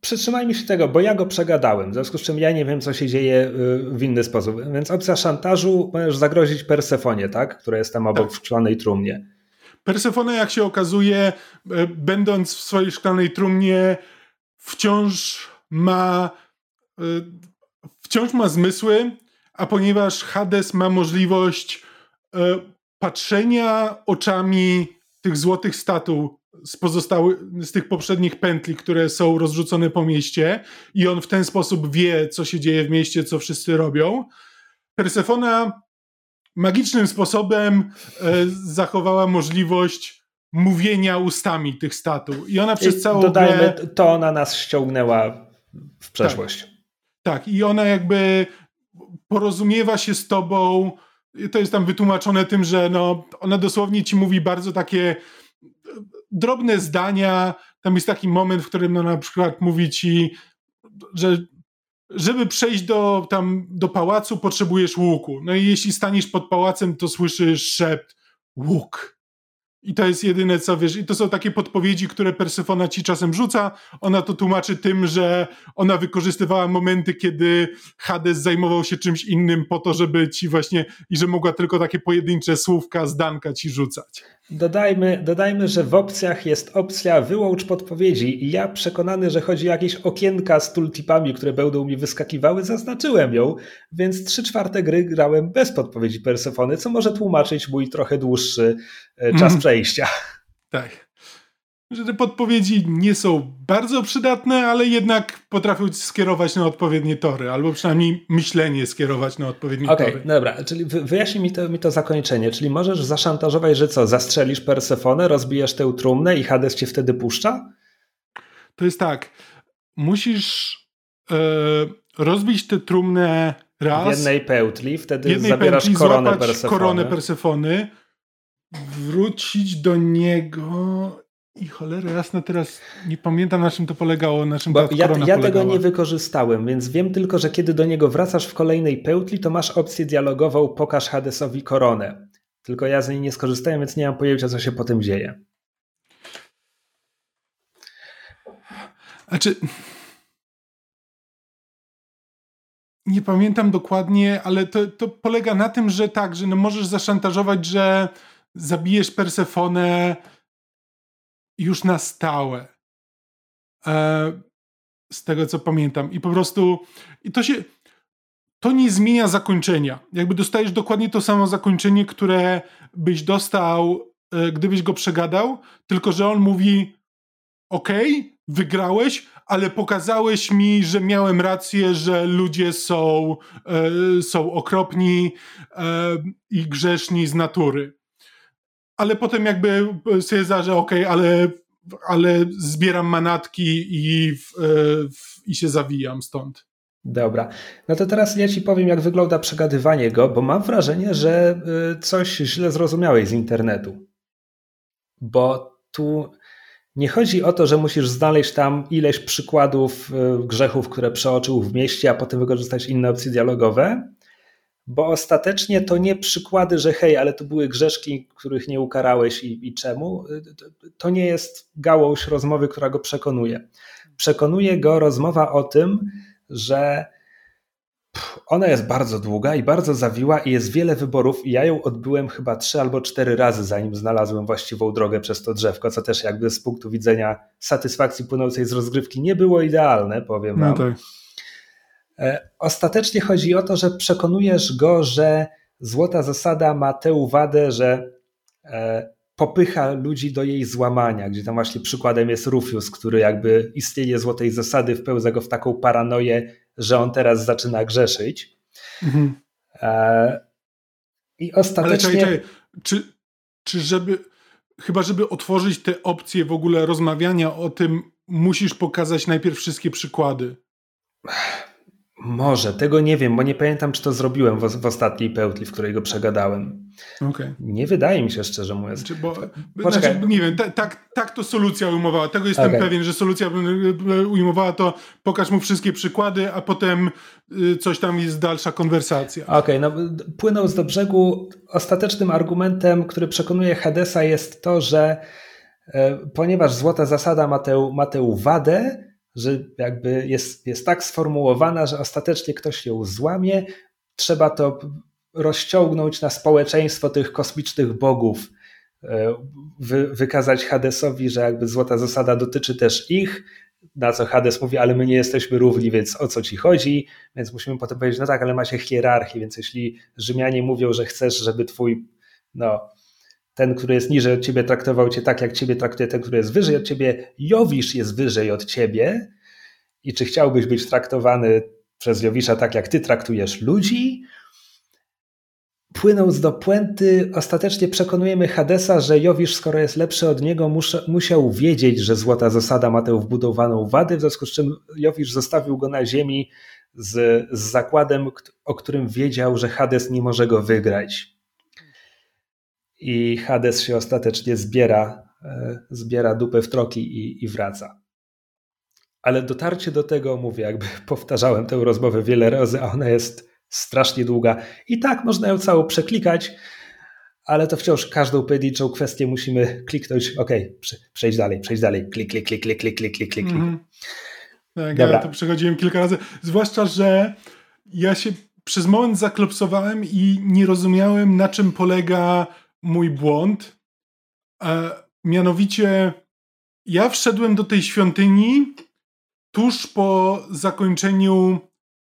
Przytrzymajmy się tego, bo ja go przegadałem, w związku z czym ja nie wiem, co się dzieje w inny sposób, więc opcja szantażu, możesz zagrozić Persefonie, tak, która jest tam obok tak. w szklanej trumnie. Persefona, jak się okazuje, będąc w swojej szklanej trumnie, wciąż ma wciąż ma zmysły, a ponieważ Hades ma możliwość patrzenia oczami tych złotych statuł z pozostałych, z tych poprzednich pętli, które są rozrzucone po mieście, i on w ten sposób wie, co się dzieje w mieście, co wszyscy robią. Persefona magicznym sposobem e, zachowała możliwość mówienia ustami tych statuł. I ona przez całą Dodajmy, grę... to ona nas ściągnęła w przeszłość. Tak, tak, i ona jakby porozumiewa się z tobą. To jest tam wytłumaczone tym, że no, ona dosłownie ci mówi bardzo takie drobne zdania. Tam jest taki moment, w którym no, na przykład mówi ci, że żeby przejść do, tam, do pałacu, potrzebujesz łuku. No i jeśli staniesz pod pałacem, to słyszysz szept łuk. I to jest jedyne, co wiesz. I to są takie podpowiedzi, które Persefona ci czasem rzuca. Ona to tłumaczy tym, że ona wykorzystywała momenty, kiedy Hades zajmował się czymś innym po to, żeby ci właśnie, i że mogła tylko takie pojedyncze słówka, zdanka ci rzucać. Dodajmy, dodajmy, że w opcjach jest opcja wyłącz podpowiedzi i ja przekonany, że chodzi o jakieś okienka z tooltipami, które będą mi wyskakiwały, zaznaczyłem ją, więc trzy czwarte gry grałem bez podpowiedzi Persefony, co może tłumaczyć mój trochę dłuższy czas mm. przejścia. Tak. Że te podpowiedzi nie są bardzo przydatne, ale jednak potrafią skierować na odpowiednie tory, albo przynajmniej myślenie skierować na odpowiednie okay, tory. Okej, dobra, czyli wyjaśnij mi to, mi to zakończenie, czyli możesz zaszantażować, że co, zastrzelisz Persefonę, rozbijesz tę trumnę i Hades cię wtedy puszcza? To jest tak, musisz yy, rozbić tę trumnę raz. W jednej pętli, wtedy jednej zabierasz pętli, koronę Persefony. koronę Persefony, wrócić do niego... I cholera jasna, teraz nie pamiętam, na czym to polegało, na czym ta korona polegała. Ja tego nie wykorzystałem, więc wiem tylko, że kiedy do niego wracasz w kolejnej pętli, to masz opcję dialogową pokaż Hadesowi koronę. Tylko ja z niej nie skorzystałem, więc nie mam pojęcia, co się potem dzieje. Znaczy... Nie pamiętam dokładnie, ale to, to polega na tym, że tak, że no możesz zaszantażować, że zabijesz Persefonę już na stałe. E, z tego, co pamiętam. I po prostu... I to się... To nie zmienia zakończenia. Jakby dostajesz dokładnie to samo zakończenie, które byś dostał, e, gdybyś go przegadał, tylko że on mówi okej, wygrałeś, ale pokazałeś mi, że miałem rację, że ludzie są, e, są okropni e, i grzeszni z natury. Ale potem jakby sobie zdarzę, okej, okay, ale, ale zbieram manatki i, w, w, i się zawijam stąd. Dobra. No to teraz ja ci powiem, jak wygląda przegadywanie go, bo mam wrażenie, że coś źle zrozumiałeś z internetu. Bo tu nie chodzi o to, że musisz znaleźć tam ileś przykładów grzechów, które przeoczył w mieście, a potem wykorzystać inne opcje dialogowe. Bo ostatecznie to nie przykłady, że hej, ale to były grzeszki, których nie ukarałeś i, i czemu. To nie jest gałąź rozmowy, która go przekonuje. Przekonuje go rozmowa o tym, że ona jest bardzo długa i bardzo zawiła i jest wiele wyborów i ja ją odbyłem chyba trzy albo cztery razy, zanim znalazłem właściwą drogę przez to drzewko, co też jakby z punktu widzenia satysfakcji płynącej z rozgrywki nie było idealne, powiem wam. No tak. Ostatecznie chodzi o to, że przekonujesz go, że złota zasada ma tę wadę, że popycha ludzi do jej złamania, gdzie tam właśnie przykładem jest Rufius, który jakby istnienie złotej zasady wpełza go w taką paranoję, że on teraz zaczyna grzeszyć. Mhm. I ostatecznie... Ale czekaj, czekaj. Czy, czy żeby... Chyba żeby otworzyć te opcje w ogóle rozmawiania o tym, musisz pokazać najpierw wszystkie przykłady. Może, tego nie wiem, bo nie pamiętam, czy to zrobiłem w, w ostatniej pełtli, w której go przegadałem. Okay. Nie wydaje mi się, szczerze mówiąc. Znaczy, bo, znaczy, nie wiem, tak, tak, tak to solucja ujmowała. Tego jestem okay. pewien, że solucja ujmowała to, pokaż mu wszystkie przykłady, a potem coś tam jest dalsza konwersacja. Okej, okay, no płynąc do brzegu, ostatecznym argumentem, który przekonuje Hadesa, jest to, że ponieważ złota zasada ma tę, ma tę wadę, że jakby jest, jest tak sformułowana, że ostatecznie ktoś ją złamie, trzeba to rozciągnąć na społeczeństwo tych kosmicznych bogów, Wy, wykazać Hadesowi, że jakby złota zasada dotyczy też ich, na co Hades mówi, ale my nie jesteśmy równi, więc o co ci chodzi, więc musimy potem powiedzieć, no tak, ale macie hierarchię, więc jeśli Rzymianie mówią, że chcesz, żeby twój, no ten, który jest niżej od ciebie, traktował cię tak, jak ciebie traktuje ten, który jest wyżej od ciebie. Jowisz jest wyżej od ciebie i czy chciałbyś być traktowany przez Jowisza tak, jak ty traktujesz ludzi? Płynąc do puenty, ostatecznie przekonujemy Hadesa, że Jowisz, skoro jest lepszy od niego, mus- musiał wiedzieć, że złota zasada ma tę wbudowaną wadę, w związku z czym Jowisz zostawił go na ziemi z, z zakładem, o którym wiedział, że Hades nie może go wygrać. I Hades się ostatecznie zbiera, zbiera dupę w troki i, i wraca. Ale dotarcie do tego, mówię, jakby powtarzałem tę rozmowę wiele razy, a ona jest strasznie długa. I tak można ją całą przeklikać, ale to wciąż każdą pojedynczą kwestię musimy kliknąć. Okej, przejdź dalej, przejdź dalej. Klik, klik, klik, klik, klik, klik, klik. Mhm. Tak, dobra. Ja to przechodziłem kilka razy. Zwłaszcza, że ja się przez moment zaklopsowałem i nie rozumiałem, na czym polega mój błąd, e, mianowicie ja wszedłem do tej świątyni tuż po zakończeniu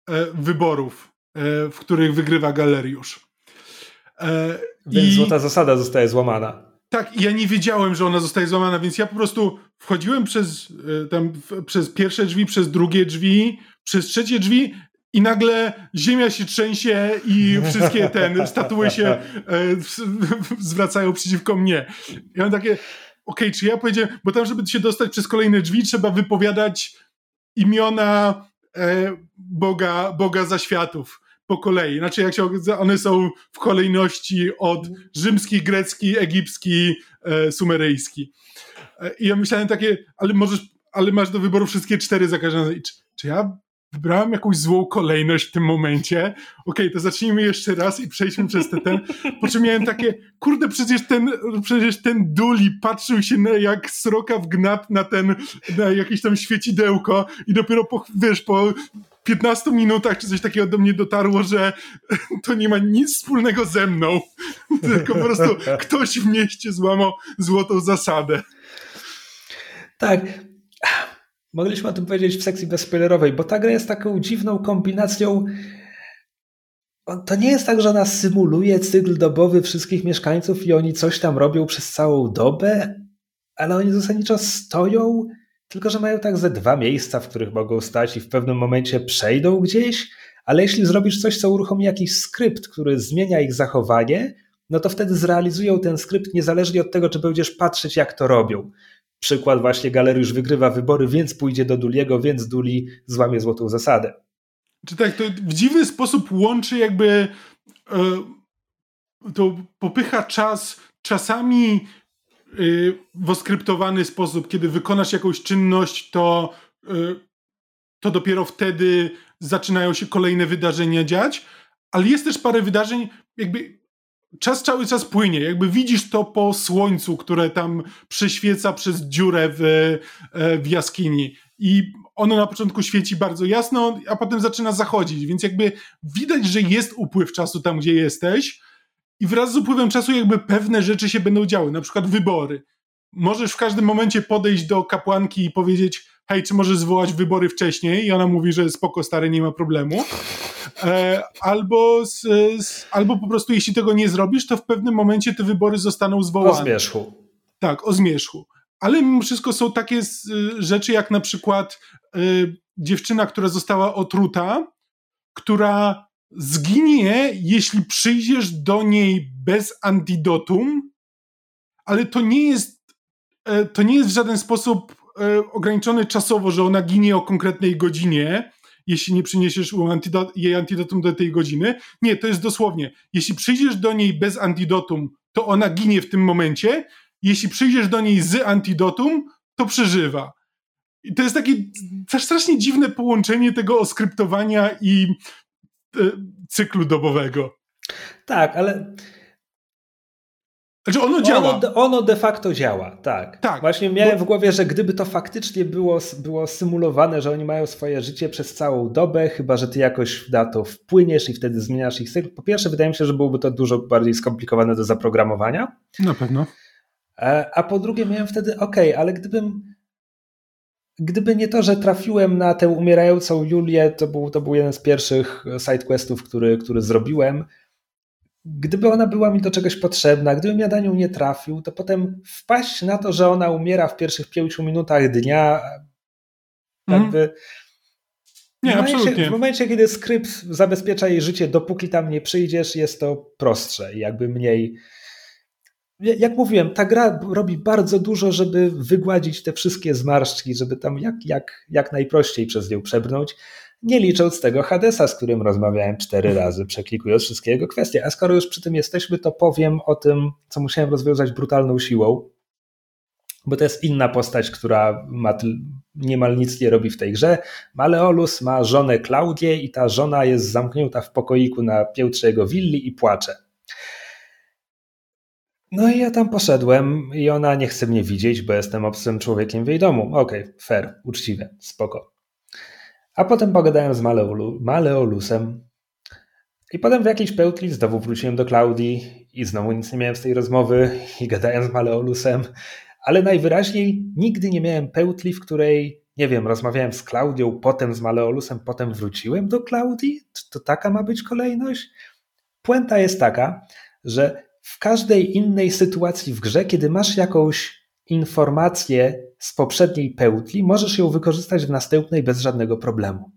e, wyborów, e, w których wygrywa Galeriusz. E, więc i, złota zasada zostaje złamana. Tak, ja nie wiedziałem, że ona zostaje złamana, więc ja po prostu wchodziłem przez, e, tam, w, przez pierwsze drzwi, przez drugie drzwi, przez trzecie drzwi, i nagle ziemia się trzęsie i wszystkie ten statuły się e, w, w, zwracają przeciwko mnie. I mam takie, okej, okay, czy ja powiedziałem, bo tam, żeby się dostać przez kolejne drzwi, trzeba wypowiadać imiona e, Boga, Boga zaświatów po kolei. Znaczy, jak się, one są w kolejności od rzymski, grecki, egipski, e, sumeryjski. E, I ja myślałem takie, ale możesz, ale masz do wyboru wszystkie cztery za każdym razem. Czy, czy ja wybrałem jakąś złą kolejność w tym momencie. Okej, okay, to zacznijmy jeszcze raz i przejdźmy przez ten, ten. Po czym miałem takie, kurde, przecież ten, przecież ten Duli patrzył się na, jak sroka w gnat na ten, na jakieś tam świecidełko i dopiero po, wiesz, po piętnastu minutach czy coś takiego do mnie dotarło, że to nie ma nic wspólnego ze mną. Tylko po prostu ktoś w mieście złamał złotą zasadę. Tak. Mogliśmy o tym powiedzieć w sekcji bezspoilerowej, bo ta gra jest taką dziwną kombinacją. To nie jest tak, że ona symuluje cykl dobowy wszystkich mieszkańców i oni coś tam robią przez całą dobę, ale oni zasadniczo stoją, tylko że mają tak ze dwa miejsca, w których mogą stać i w pewnym momencie przejdą gdzieś, ale jeśli zrobisz coś, co uruchomi jakiś skrypt, który zmienia ich zachowanie, no to wtedy zrealizują ten skrypt niezależnie od tego, czy będziesz patrzeć, jak to robią. Przykład właśnie, Galeriusz wygrywa wybory, więc pójdzie do Duliego, więc Duli złamie złotą zasadę. Czy tak, to w dziwny sposób łączy jakby e, to popycha czas czasami e, w oskryptowany sposób, kiedy wykonasz jakąś czynność, to, e, to dopiero wtedy zaczynają się kolejne wydarzenia dziać, ale jest też parę wydarzeń, jakby czas cały czas płynie, jakby widzisz to po słońcu, które tam prześwieca przez dziurę w, w jaskini i ono na początku świeci bardzo jasno, a potem zaczyna zachodzić, więc jakby widać, że jest upływ czasu tam, gdzie jesteś i wraz z upływem czasu jakby pewne rzeczy się będą działy, na przykład wybory. Możesz w każdym momencie podejść do kapłanki i powiedzieć, hej, czy możesz zwołać wybory wcześniej? I ona mówi, że spoko, stary, nie ma problemu. E, albo, z, z, albo po prostu, jeśli tego nie zrobisz, to w pewnym momencie te wybory zostaną zwołane. O zmierzchu. Tak, o zmierzchu. Ale mimo wszystko są takie z, rzeczy, jak na przykład e, dziewczyna, która została otruta, która zginie, jeśli przyjdziesz do niej bez antidotum, ale to nie jest, e, to nie jest w żaden sposób ograniczony czasowo, że ona ginie o konkretnej godzinie jeśli nie przyniesiesz jej antidotum do tej godziny. Nie, to jest dosłownie, jeśli przyjdziesz do niej bez antidotum, to ona ginie w tym momencie, jeśli przyjdziesz do niej z antidotum, to przeżywa. I to jest takie strasznie dziwne połączenie tego oskryptowania i y, cyklu dobowego. Tak, ale... Znaczy ono, ono działa. Ono de facto działa, tak. tak Właśnie miałem bo... w głowie, że gdyby to faktycznie było, było symulowane, że oni mają swoje życie przez całą dobę, chyba że ty jakoś na to wpłyniesz i wtedy zmieniasz ich cykl. Po pierwsze, wydaje mi się, że byłoby to dużo bardziej skomplikowane do zaprogramowania. Na pewno. A po drugie miałem wtedy, okej, okay, ale gdybym Gdyby nie to, że trafiłem na tę umierającą Julię, to był, to był jeden z pierwszych sidequestów, który, który zrobiłem. Gdyby ona była mi do czegoś potrzebna, gdybym ja na nią nie trafił, to potem wpaść na to, że ona umiera w pierwszych pięciu minutach dnia. Jakby mm. Nie, w momencie, absolutnie. W momencie, kiedy skrypt zabezpiecza jej życie, dopóki tam nie przyjdziesz, jest to prostsze i jakby mniej... Jak mówiłem, ta gra robi bardzo dużo, żeby wygładzić te wszystkie zmarszczki, żeby tam jak, jak, jak najprościej przez nią przebrnąć, nie licząc tego Hadesa, z którym rozmawiałem cztery razy, przeklikując wszystkie jego kwestie. A skoro już przy tym jesteśmy, to powiem o tym, co musiałem rozwiązać brutalną siłą, bo to jest inna postać, która ma niemal nic nie robi w tej grze. Maleolus ma żonę Klaudię i ta żona jest zamknięta w pokoiku na piętrze jego willi i płacze. No i ja tam poszedłem i ona nie chce mnie widzieć, bo jestem obcym człowiekiem w jej domu. Okej, okay, fair, uczciwe, spoko. A potem pogadałem z Maleolu, Maleolusem i potem w jakiejś pełtli znowu wróciłem do Klaudii i znowu nic nie miałem z tej rozmowy i gadałem z Maleolusem, ale najwyraźniej nigdy nie miałem pełtli, w której, nie wiem, rozmawiałem z Klaudią, potem z Maleolusem, potem wróciłem do Klaudii? To taka ma być kolejność? Puenta jest taka, że w każdej innej sytuacji w grze, kiedy masz jakąś informację z poprzedniej pełtli, możesz ją wykorzystać w następnej bez żadnego problemu.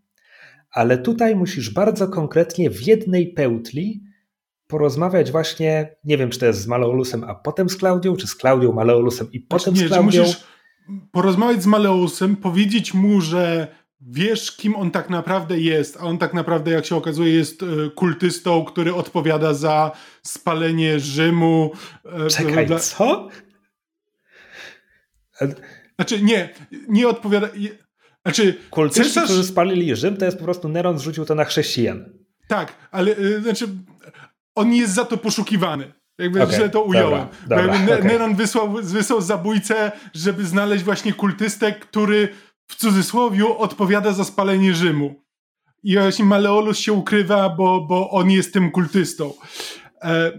Ale tutaj musisz bardzo konkretnie w jednej pełtli porozmawiać właśnie, nie wiem, czy to jest z Maleolusem, a potem z Klaudią, czy z Klaudią, Maleolusem i potem nie, z Klaudią. Musisz porozmawiać z Maleolusem, powiedzieć mu, że wiesz, kim on tak naprawdę jest, a on tak naprawdę, jak się okazuje, jest kultystą, który odpowiada za spalenie Rzymu. Czekaj, dla... co? Znaczy, nie, nie odpowiada... Znaczy, kultyści, cesarz... którzy spalili Rzym, to jest po prostu Neron zrzucił to na chrześcijan. Tak, ale znaczy, on jest za to poszukiwany. Jakby okay, źle to ująłem. Dobra, dobra, N- okay. Neron wysłał, wysłał zabójcę, żeby znaleźć właśnie kultystę, który w cudzysłowiu odpowiada za spalenie Rzymu. I właśnie Maleolus się ukrywa, bo, bo on jest tym kultystą. E,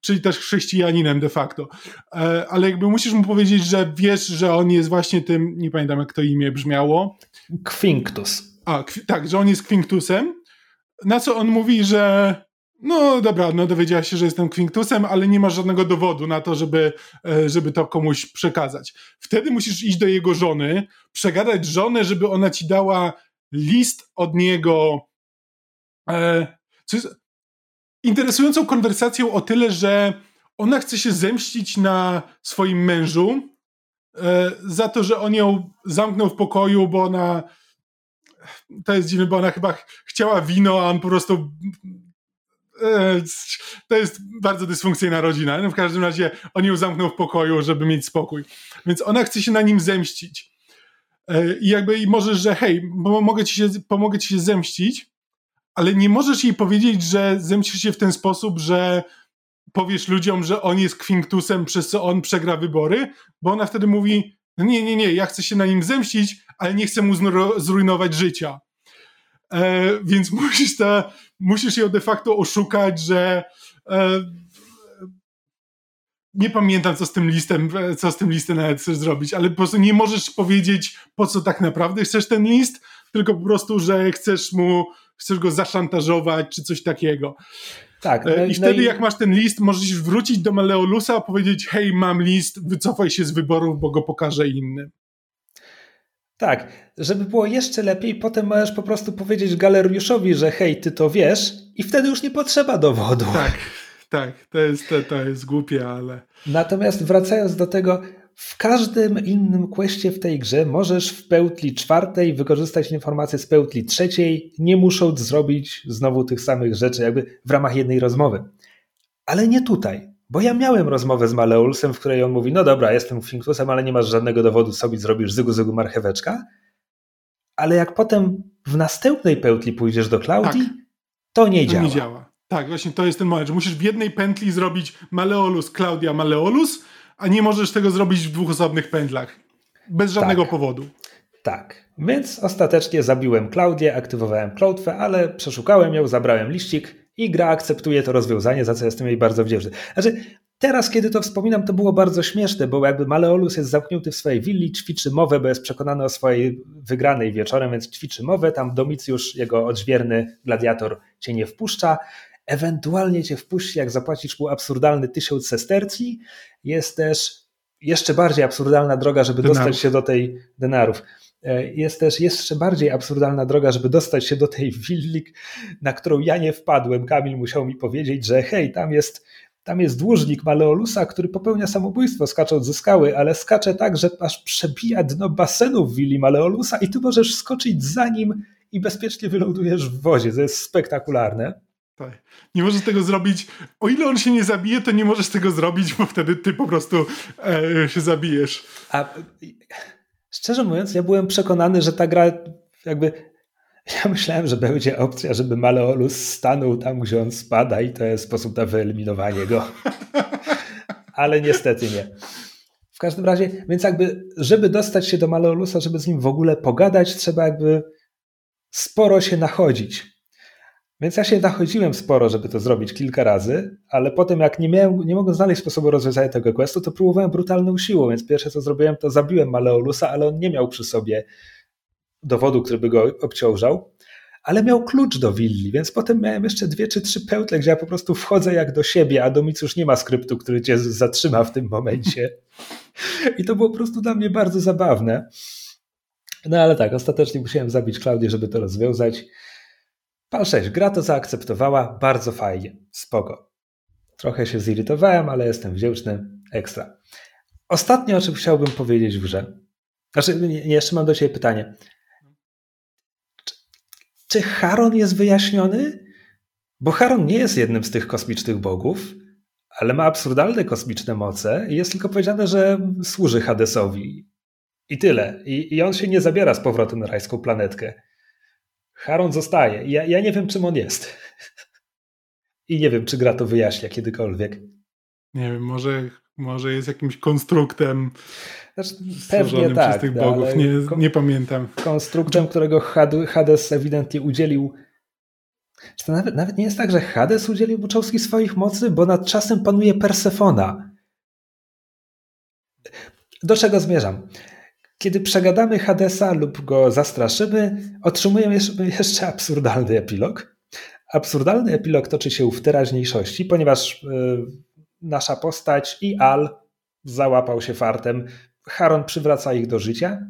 czyli też chrześcijaninem de facto. E, ale jakby musisz mu powiedzieć, że wiesz, że on jest właśnie tym, nie pamiętam jak to imię brzmiało. Kwinktus. A, kwi- tak, że on jest Kwinktusem. Na co on mówi, że no dobra, no dowiedziała się, że jestem Kwinktusem, ale nie masz żadnego dowodu na to, żeby, żeby to komuś przekazać. Wtedy musisz iść do jego żony, przegadać żonę, żeby ona ci dała list od niego. E, co jest interesującą konwersacją o tyle, że ona chce się zemścić na swoim mężu e, za to, że on ją zamknął w pokoju, bo ona... To jest dziwne, bo ona chyba ch- chciała wino, a on po prostu... To jest bardzo dysfunkcyjna rodzina. No w każdym razie on ją zamknął w pokoju, żeby mieć spokój. Więc ona chce się na nim zemścić. I jakby i możesz, że hej, mogę ci się, pomogę ci się zemścić, ale nie możesz jej powiedzieć, że zemścisz się w ten sposób, że powiesz ludziom, że on jest Kwinktusem, przez co on przegra wybory, bo ona wtedy mówi, nie, nie, nie, ja chcę się na nim zemścić, ale nie chcę mu zrujnować życia. E, więc musisz, ta, musisz ją de facto oszukać, że e, nie pamiętam co z tym listem co z tym listem nawet chcesz zrobić, ale po prostu nie możesz powiedzieć, po co tak naprawdę chcesz ten list, tylko po prostu, że chcesz mu, chcesz go zaszantażować czy coś takiego. Tak, no, e, i wtedy no i... jak masz ten list, możesz wrócić do Maleolusa, powiedzieć hej, mam list, wycofaj się z wyborów, bo go pokażę innym. Tak, żeby było jeszcze lepiej, potem możesz po prostu powiedzieć galeriuszowi, że hej, ty to wiesz i wtedy już nie potrzeba dowodu. Tak, tak, to jest, to, to jest głupie, ale... Natomiast wracając do tego, w każdym innym questie w tej grze możesz w pełtli czwartej wykorzystać informacje z pełtli trzeciej, nie musząc zrobić znowu tych samych rzeczy jakby w ramach jednej rozmowy. Ale nie tutaj, bo ja miałem rozmowę z Maleulsem, w której on mówi, no dobra, jestem Finktusem, ale nie masz żadnego dowodu, sobie zrobisz zygu zygu marcheweczka. Ale jak potem w następnej pełtli pójdziesz do Klaudii, tak. to nie to działa. Nie działa. Tak, właśnie to jest ten moment, że musisz w jednej pętli zrobić Maleolus, Klaudia, Maleolus, a nie możesz tego zrobić w dwóch osobnych pętlach. Bez żadnego tak. powodu. Tak, więc ostatecznie zabiłem Klaudię, aktywowałem klątwę, ale przeszukałem ją, zabrałem liścik i gra akceptuje to rozwiązanie, za co jestem jej bardzo wdzięczny. Znaczy, teraz kiedy to wspominam, to było bardzo śmieszne, bo jakby Maleolus jest zamknięty w swojej willi, ćwiczy mowę, bo jest przekonany o swojej wygranej wieczorem, więc ćwiczy mowę, tam Domicjusz, jego odźwierny gladiator, cię nie wpuszcza. Ewentualnie cię wpuści, jak zapłacisz mu absurdalny tysiąc sestercji. Jest też jeszcze bardziej absurdalna droga, żeby denarów. dostać się do tej denarów. Jest też jeszcze bardziej absurdalna droga, żeby dostać się do tej willi, na którą ja nie wpadłem. Kamil musiał mi powiedzieć, że hej, tam jest, tam jest dłużnik Maleolusa, który popełnia samobójstwo skacząc ze skały, ale skacze tak, że aż przebija dno basenu w willi Maleolusa i ty możesz skoczyć za nim i bezpiecznie wylądujesz w wodzie. To jest spektakularne. Tak. Nie możesz tego zrobić, o ile on się nie zabije, to nie możesz tego zrobić, bo wtedy ty po prostu e, się zabijesz. A szczerze mówiąc, ja byłem przekonany, że ta gra jakby, ja myślałem, że będzie opcja, żeby Maleolus stanął tam, gdzie on spada i to jest sposób na wyeliminowanie go. Ale niestety nie. W każdym razie, więc jakby, żeby dostać się do Maleolusa, żeby z nim w ogóle pogadać, trzeba jakby sporo się nachodzić. Więc ja się nachodziłem sporo, żeby to zrobić kilka razy, ale potem jak nie, miałem, nie mogłem znaleźć sposobu rozwiązania tego questu, to próbowałem brutalną siłą, więc pierwsze co zrobiłem, to zabiłem Maleolusa, ale on nie miał przy sobie dowodu, który by go obciążał, ale miał klucz do willi, więc potem miałem jeszcze dwie czy trzy pełtle, gdzie ja po prostu wchodzę jak do siebie, a Domicjusz nie ma skryptu, który cię zatrzyma w tym momencie. I to było po prostu dla mnie bardzo zabawne. No ale tak, ostatecznie musiałem zabić Klaudię, żeby to rozwiązać. Pal sześć, gra to zaakceptowała, bardzo fajnie, spoko. Trochę się zirytowałem, ale jestem wdzięczny, ekstra. Ostatnio, o czym chciałbym powiedzieć w grze. Znaczy, jeszcze mam do ciebie pytanie. Czy, czy Charon jest wyjaśniony? Bo Charon nie jest jednym z tych kosmicznych bogów, ale ma absurdalne kosmiczne moce i jest tylko powiedziane, że służy Hadesowi. I tyle. I, i on się nie zabiera z powrotem na rajską planetkę. Charon zostaje. Ja, ja nie wiem, czym on jest. I nie wiem, czy gra to wyjaśnia kiedykolwiek. Nie wiem, może, może jest jakimś konstruktem znaczy, stworzonym tak, przez tych no, bogów. Nie, kon- nie pamiętam. Konstruktem, którego Hades ewidentnie udzielił. Czy to nawet, nawet nie jest tak, że Hades udzielił Buczowski swoich mocy, bo nad czasem panuje Persefona. Do czego zmierzam? Kiedy przegadamy Hadesa lub go zastraszymy, otrzymujemy jeszcze absurdalny epilog. Absurdalny epilog toczy się w teraźniejszości, ponieważ yy, nasza postać i Al załapał się fartem. Charon przywraca ich do życia.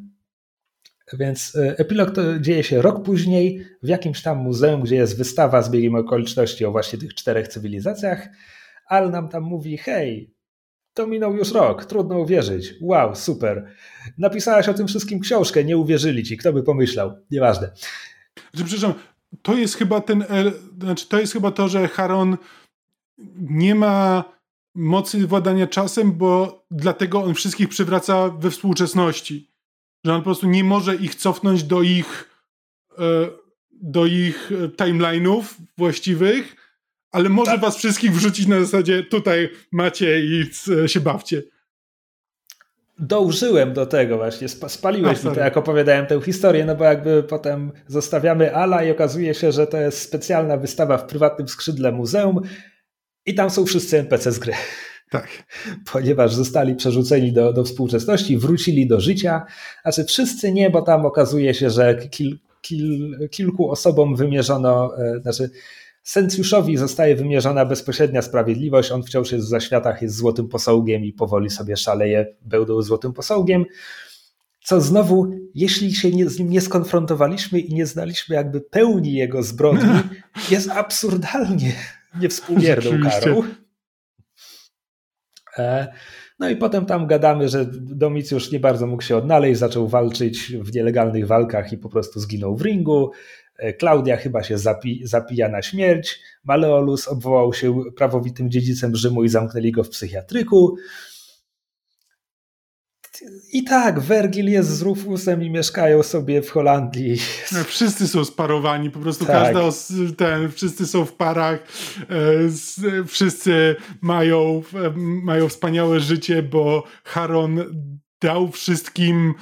Więc yy, epilog to dzieje się rok później w jakimś tam muzeum, gdzie jest wystawa z biegiem okoliczności o właśnie tych czterech cywilizacjach. Al nam tam mówi, hej, to minął już rok, trudno uwierzyć. Wow, super. Napisałaś o tym wszystkim książkę, nie uwierzyli ci. Kto by pomyślał? Nieważne. Przepraszam, to jest chyba ten, znaczy to jest chyba to, że Charon nie ma mocy władania czasem, bo dlatego on wszystkich przywraca we współczesności. Że on po prostu nie może ich cofnąć do ich do ich timeline'ów właściwych, ale może tak. was wszystkich wrzucić na zasadzie tutaj macie i się bawcie. Dołżyłem do tego właśnie, spaliłeś mi to, jak opowiadałem tę historię, no bo jakby potem zostawiamy Ala i okazuje się, że to jest specjalna wystawa w prywatnym skrzydle muzeum i tam są wszyscy N P C z gry. Tak. Ponieważ zostali przerzuceni do, do współczesności, wrócili do życia, znaczy wszyscy nie, bo tam okazuje się, że kil, kil, kilku osobom wymierzono, znaczy Sencjuszowi zostaje wymierzona bezpośrednia sprawiedliwość, on wciąż jest w zaświatach, jest złotym posągiem i powoli sobie szaleje, bełdą złotym posągiem, co znowu, jeśli się nie, z nim nie skonfrontowaliśmy i nie znaliśmy jakby pełni jego zbrodni, jest absurdalnie niewspółmierną karą. No i potem tam gadamy, że Domicjusz nie bardzo mógł się odnaleźć, zaczął walczyć w nielegalnych walkach i po prostu zginął w ringu. Klaudia chyba się zapi, zapija na śmierć. Maleolus obwołał się prawowitym dziedzicem Rzymu i zamknęli go w psychiatryku. I tak, Wergil jest z Rufusem i mieszkają sobie w Holandii. Wszyscy są sparowani, po prostu tak. każda os, ten, wszyscy są w parach, e, s, wszyscy mają, e, mają wspaniałe życie, bo Charon dał wszystkim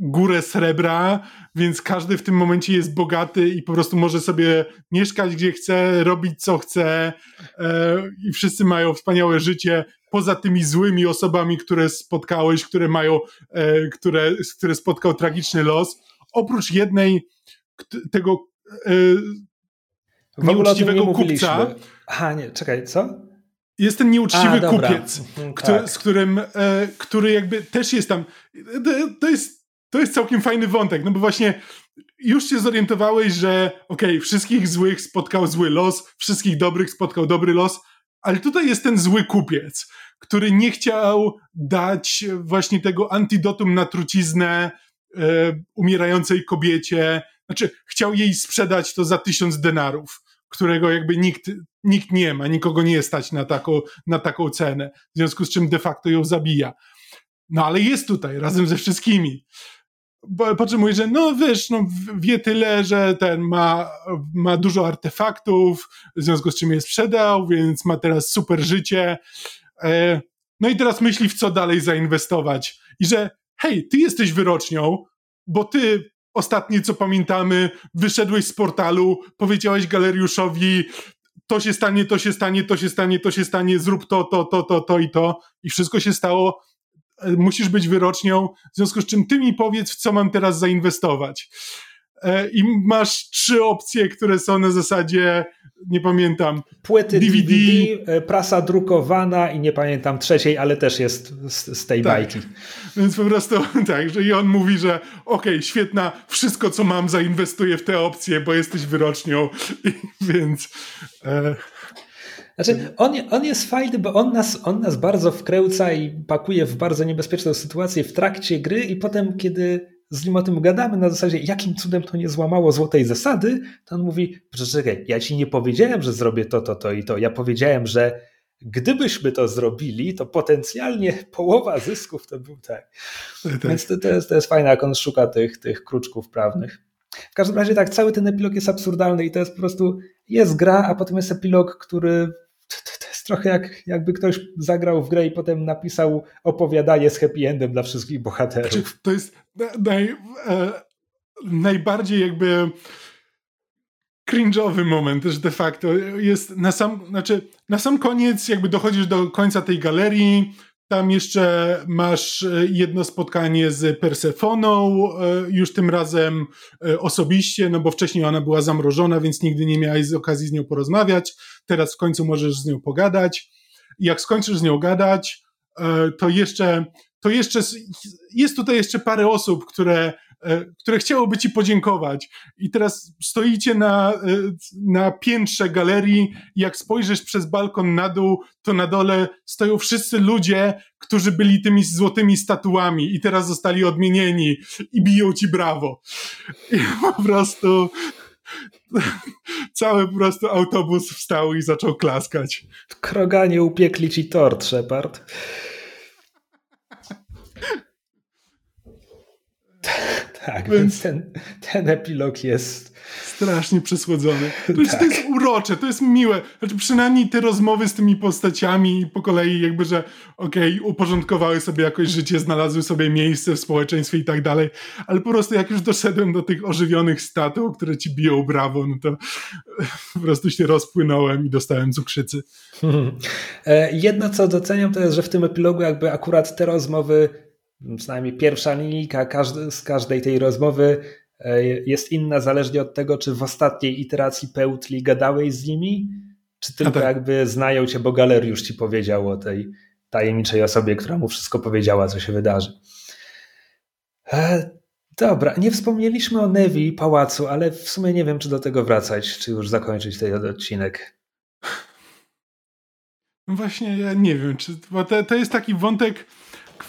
górę srebra, więc każdy w tym momencie jest bogaty i po prostu może sobie mieszkać gdzie chce, robić co chce e, i wszyscy mają wspaniałe życie. Poza tymi złymi osobami, które spotkałeś, które mają, e, które, które spotkał tragiczny los, oprócz jednej k- tego e, nieuczciwego kupca. Aha, nie, czekaj, co? Jest ten nieuczciwy A, kupiec, który, tak. z którym, e, który jakby też jest tam. To, to, jest, to jest całkiem fajny wątek, no bo właśnie już się zorientowałeś, że okej, okay, wszystkich złych spotkał zły los, wszystkich dobrych spotkał dobry los, ale tutaj jest ten zły kupiec, który nie chciał dać właśnie tego antidotum na truciznę e, umierającej kobiecie. Znaczy, chciał jej sprzedać to za tysiąc denarów, którego jakby nikt, nikt nie ma, nikogo nie stać na taką, na taką cenę, w związku z czym de facto ją zabija. No ale jest tutaj, razem ze wszystkimi. Bo, po czym mówi, że no wiesz, no, wie tyle, że ten ma, ma dużo artefaktów, w związku z czym je sprzedał, więc ma teraz super życie. E, no i teraz myśli, w co dalej zainwestować. I że hej, ty jesteś wyrocznią, bo ty ostatnie co pamiętamy, wyszedłeś z portalu, powiedziałeś galeriuszowi, to się stanie, to się stanie, to się stanie, to się stanie, zrób to, to, to, to, to i to. I wszystko się stało. Musisz być wyrocznią, w związku z czym ty mi powiedz, w co mam teraz zainwestować. E, I masz trzy opcje, które są na zasadzie, nie pamiętam, płyty D V D, D V D, prasa drukowana i nie pamiętam trzeciej, ale też jest z, z tej tak. bajki. Więc po prostu tak, że i on mówi, że okej, okay, świetna, wszystko co mam zainwestuję w te opcje, bo jesteś wyrocznią, i, więc... E... Znaczy, on, on jest fajny, bo on nas, on nas bardzo wkręca i pakuje w bardzo niebezpieczną sytuację w trakcie gry i potem, kiedy z nim o tym gadamy na zasadzie, jakim cudem to nie złamało złotej zasady, to on mówi, czekaj, ja ci nie powiedziałem, że zrobię to, to, to i to. Ja powiedziałem, że gdybyśmy to zrobili, to potencjalnie połowa zysków to był tak. tak. Więc to, to, jest, to jest fajne, jak on szuka tych, tych kruczków prawnych. W każdym razie tak, cały ten epilog jest absurdalny i to jest po prostu, jest gra, a potem jest epilog, który... To, to, to jest trochę jak, jakby ktoś zagrał w grę i potem napisał opowiadanie z happy endem dla wszystkich bohaterów. To jest naj, e, najbardziej jakby cringe'owy moment, że de facto jest na sam, znaczy na sam koniec jakby dochodzisz do końca tej galerii, tam jeszcze masz jedno spotkanie z Persefoną, już tym razem osobiście, no bo wcześniej ona była zamrożona, więc nigdy nie miałeś okazji z nią porozmawiać. Teraz w końcu możesz z nią pogadać. Jak skończysz z nią gadać, to jeszcze, to jeszcze jest tutaj jeszcze parę osób, które, które chciałoby ci podziękować. I teraz stoicie na, na piętrze galerii. Jak spojrzysz przez balkon na dół, to na dole stoją wszyscy ludzie, którzy byli tymi złotymi statuami i teraz zostali odmienieni i biją ci brawo. I po prostu... Cały po prostu autobus wstał i zaczął klaskać. Kroganie, upiekli ci tort, Shepard. Tak, więc, więc ten, ten epilog jest... Strasznie przesłodzony. To, tak. to jest urocze, to jest miłe. Znaczy, przynajmniej te rozmowy z tymi postaciami po kolei jakby, że okej, okay, uporządkowały sobie jakoś życie, znalazły sobie miejsce w społeczeństwie i tak dalej, ale po prostu jak już doszedłem do tych ożywionych statu, które ci biją brawo, no to po prostu się rozpłynąłem i dostałem cukrzycy. Hmm. Jedno, co doceniam, to jest, że w tym epilogu jakby akurat te rozmowy, przynajmniej pierwsza linijka każdy, z każdej tej rozmowy jest inna zależnie od tego, czy w ostatniej iteracji Peutli gadałeś z nimi, czy tylko tak. jakby znają cię, bo galeriusz ci powiedział o tej tajemniczej osobie, która mu wszystko powiedziała, co się wydarzy. E, dobra, nie wspomnieliśmy o Nevi i pałacu, ale w sumie nie wiem, czy do tego wracać, czy już zakończyć ten odcinek. Właśnie ja nie wiem, czy, bo to, to jest taki wątek,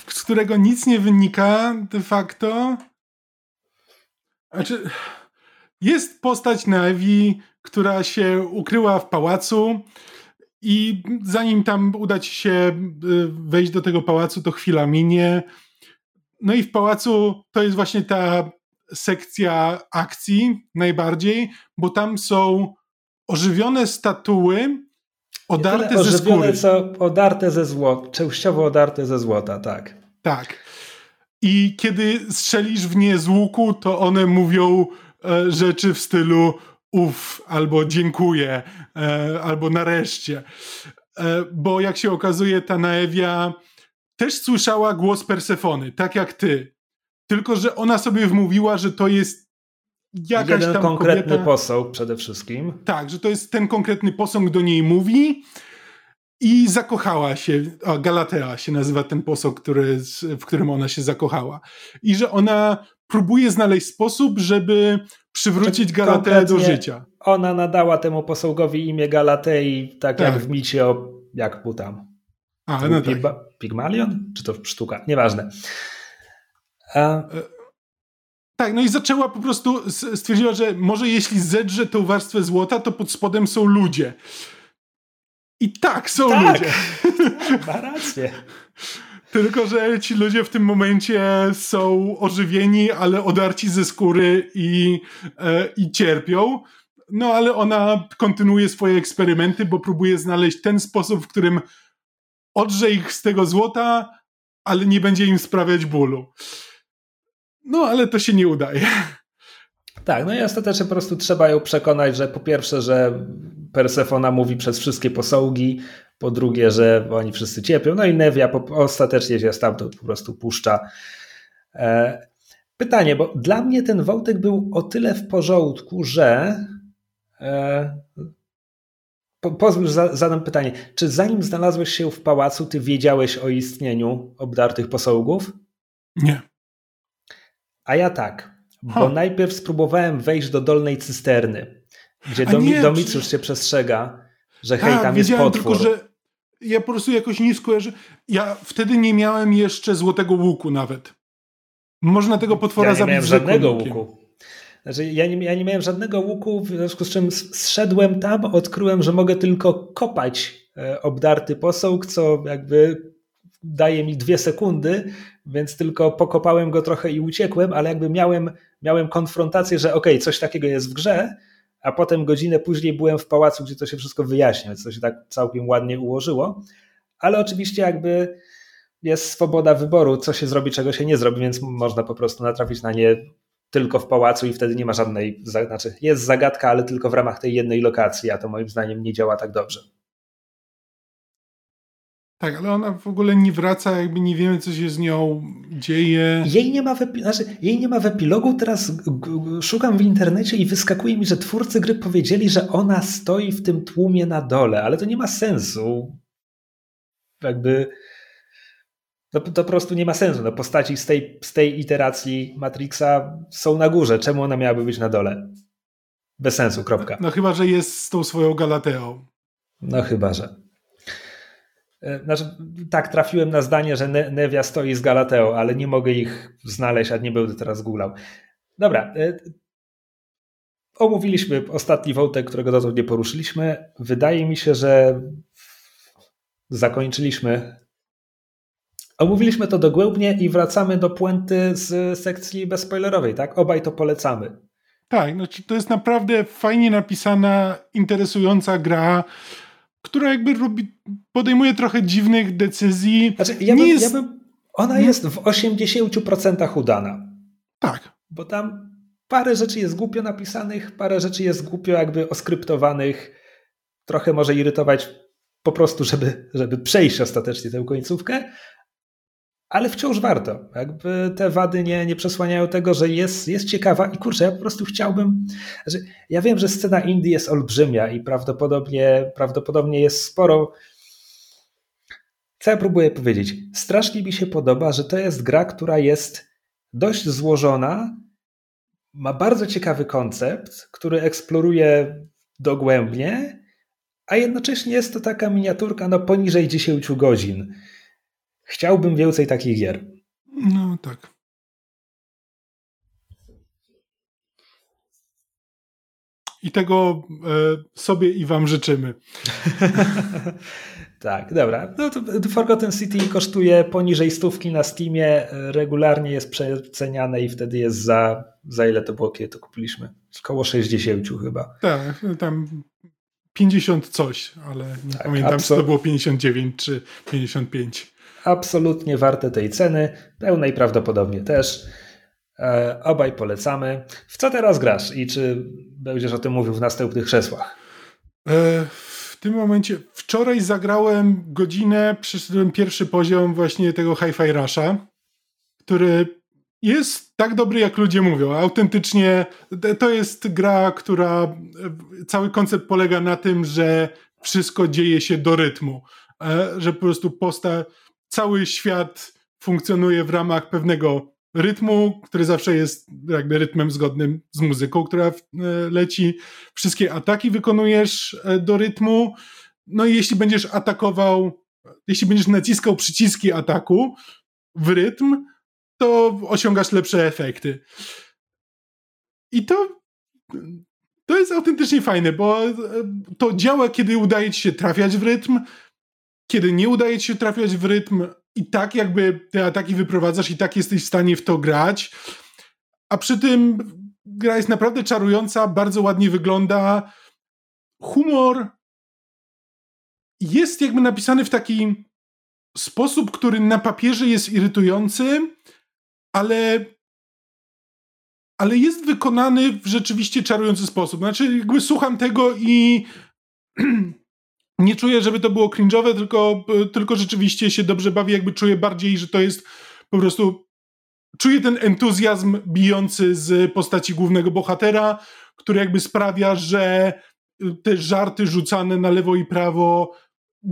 z którego nic nie wynika de facto. Znaczy, jest postać Navi, która się ukryła w pałacu i zanim tam uda ci się wejść do tego pałacu, to chwila minie. No i w pałacu to jest właśnie ta sekcja akcji najbardziej, bo tam są ożywione statuły odarte ze skóry. Odarte ze złota, częściowo odarte ze złota, tak. Tak. I kiedy strzelisz w nie z łuku, to one mówią e, rzeczy w stylu uff, albo dziękuję, e, albo nareszcie. E, bo jak się okazuje, ta Naevia też słyszała głos Persefony, tak jak ty. Tylko że ona sobie wmówiła, że to jest jakaś Jeden tam konkretny kobieta, posąg przede wszystkim. Tak, że to jest ten konkretny posąg, do niej mówi i zakochała się. A Galatea się nazywa ten posąg, który, w którym ona się zakochała. I że ona próbuje znaleźć sposób, żeby przywrócić Galateę do życia. Ona nadała temu posągowi imię Galatei, tak, tak. jak w micie o jak mu tam. A, no Pig- tak. Pigmalion? Czy to sztuka? Nieważne. A... Tak, no i zaczęła po prostu, stwierdziła, że może jeśli zedrze tą warstwę złota, to pod spodem są ludzie. I tak, są tak. ludzie. Tak, ma rację. Tylko że ci ludzie w tym momencie są ożywieni, ale odarci ze skóry i, e, i cierpią. No ale ona kontynuuje swoje eksperymenty, bo próbuje znaleźć ten sposób, w którym odrze ich z tego złota, ale nie będzie im sprawiać bólu. No, ale to się nie udaje. Tak, no i ostatecznie po prostu trzeba ją przekonać, że po pierwsze, że Persefona mówi przez wszystkie posągi, po drugie, że oni wszyscy cierpią, no i Nevia ostatecznie się stamtąd po prostu puszcza. Pytanie, bo dla mnie ten wątek był o tyle w porządku, że... Pozwól, zadam pytanie. Czy zanim znalazłeś się w pałacu, ty wiedziałeś o istnieniu obdartych posągów? Nie. A ja tak, bo ha. najpierw spróbowałem wejść do dolnej cysterny, gdzie domi- Domicjusz czy... się przestrzega, że hej, A, tam jest potwór. Tylko, że ja po prostu jakoś nie skojarzę. Ja wtedy nie miałem jeszcze złotego łuku nawet. Można tego potwora ja zabić. Nie miałem żadnego łuku. Znaczy, ja, nie, ja nie miałem żadnego łuku, w związku z czym zszedłem tam, odkryłem, że mogę tylko kopać e, obdarty posąg, co jakby daje mi dwie sekundy, więc tylko pokopałem go trochę i uciekłem, ale jakby miałem, miałem konfrontację, że okej, okay, coś takiego jest w grze, a potem godzinę później byłem w pałacu, gdzie to się wszystko wyjaśnia, więc to się tak całkiem ładnie ułożyło, ale oczywiście jakby jest swoboda wyboru, co się zrobi, czego się nie zrobi, więc można po prostu natrafić na nie tylko w pałacu i wtedy nie ma żadnej, znaczy jest zagadka, ale tylko w ramach tej jednej lokacji, a to moim zdaniem nie działa tak dobrze. Tak, ale ona w ogóle nie wraca, jakby nie wiemy, co się z nią dzieje. Jej nie ma w, epi- znaczy, jej nie ma w epilogu, teraz g- g- szukam w internecie i wyskakuje mi, że twórcy gry powiedzieli, że ona stoi w tym tłumie na dole, ale to nie ma sensu. Jakby... To, to po prostu nie ma sensu. No, postaci z tej, z tej iteracji Matrixa są na górze. Czemu ona miałaby być na dole? Bez sensu, kropka. No chyba, że jest z tą swoją Galateą. No chyba, że. Znaczy, tak, trafiłem na zdanie, że ne- Nevia stoi z Galateą, ale nie mogę ich znaleźć, a nie będę teraz googlał. Dobra. Omówiliśmy ostatni wątek, którego dotąd nie poruszyliśmy. Wydaje mi się, że zakończyliśmy... Omówiliśmy to dogłębnie i wracamy do puenty z sekcji bezspoilerowej, tak? Obaj to polecamy. Tak, znaczy to jest naprawdę fajnie napisana, interesująca gra, która jakby robi, podejmuje trochę dziwnych decyzji. Znaczy, ja bym, jest... ja bym, ona jest w osiemdziesiąt procent udana. Tak. Bo tam parę rzeczy jest głupio napisanych, parę rzeczy jest głupio jakby oskryptowanych, trochę może irytować po prostu, żeby, żeby przejść ostatecznie tę końcówkę. Ale wciąż warto. Jakby te wady nie, nie przesłaniają tego, że jest, jest ciekawa i kurczę, ja po prostu chciałbym... Znaczy, ja wiem, że scena indie jest olbrzymia i prawdopodobnie, prawdopodobnie jest sporo... Co ja próbuję powiedzieć? Strasznie mi się podoba, że to jest gra, która jest dość złożona, ma bardzo ciekawy koncept, który eksploruje dogłębnie, a jednocześnie jest to taka miniaturka no poniżej dziesięć godzin. Chciałbym więcej takich gier. No tak. I tego y, sobie i wam życzymy. Tak, dobra. No to The Forgotten City kosztuje poniżej stówki na Steamie, regularnie jest przeceniane i wtedy jest za, za ile to było, kiedy to kupiliśmy? Około sześćdziesiąt chyba. Tak, tam pięćdziesiąt coś, ale nie tak, pamiętam, absolut... czy to było pięćdziesiąt dziewięć czy pięćdziesiąt pięć. Absolutnie warte tej ceny, pełnej prawdopodobnie też. E, obaj polecamy. W co teraz grasz i czy będziesz o tym mówił w następnych krzesłach? E, w tym momencie wczoraj zagrałem godzinę, przyszedłem pierwszy poziom właśnie tego Hi-Fi Rusha, który jest tak dobry, jak ludzie mówią. Autentycznie to jest gra, która cały koncept polega na tym, że wszystko dzieje się do rytmu, e, że po prostu posta, cały świat funkcjonuje w ramach pewnego rytmu, który zawsze jest jakby rytmem zgodnym z muzyką, która leci. Wszystkie ataki wykonujesz do rytmu. No i jeśli będziesz atakował, jeśli będziesz naciskał przyciski ataku w rytm, to osiągasz lepsze efekty. I to, to jest autentycznie fajne, bo to działa, kiedy udaje ci się trafiać w rytm, kiedy nie udaje ci się trafiać w rytm, i tak jakby te ataki wyprowadzasz i tak jesteś w stanie w to grać. A przy tym gra jest naprawdę czarująca, bardzo ładnie wygląda. Humor jest jakby napisany w taki sposób, który na papierze jest irytujący, ale, ale jest wykonany w rzeczywiście czarujący sposób. Znaczy jakby słucham tego i... nie czuję, żeby to było cringe'owe, tylko, tylko rzeczywiście się dobrze bawię, jakby czuję bardziej, że to jest po prostu... Czuję ten entuzjazm bijący z postaci głównego bohatera, który jakby sprawia, że te żarty rzucane na lewo i prawo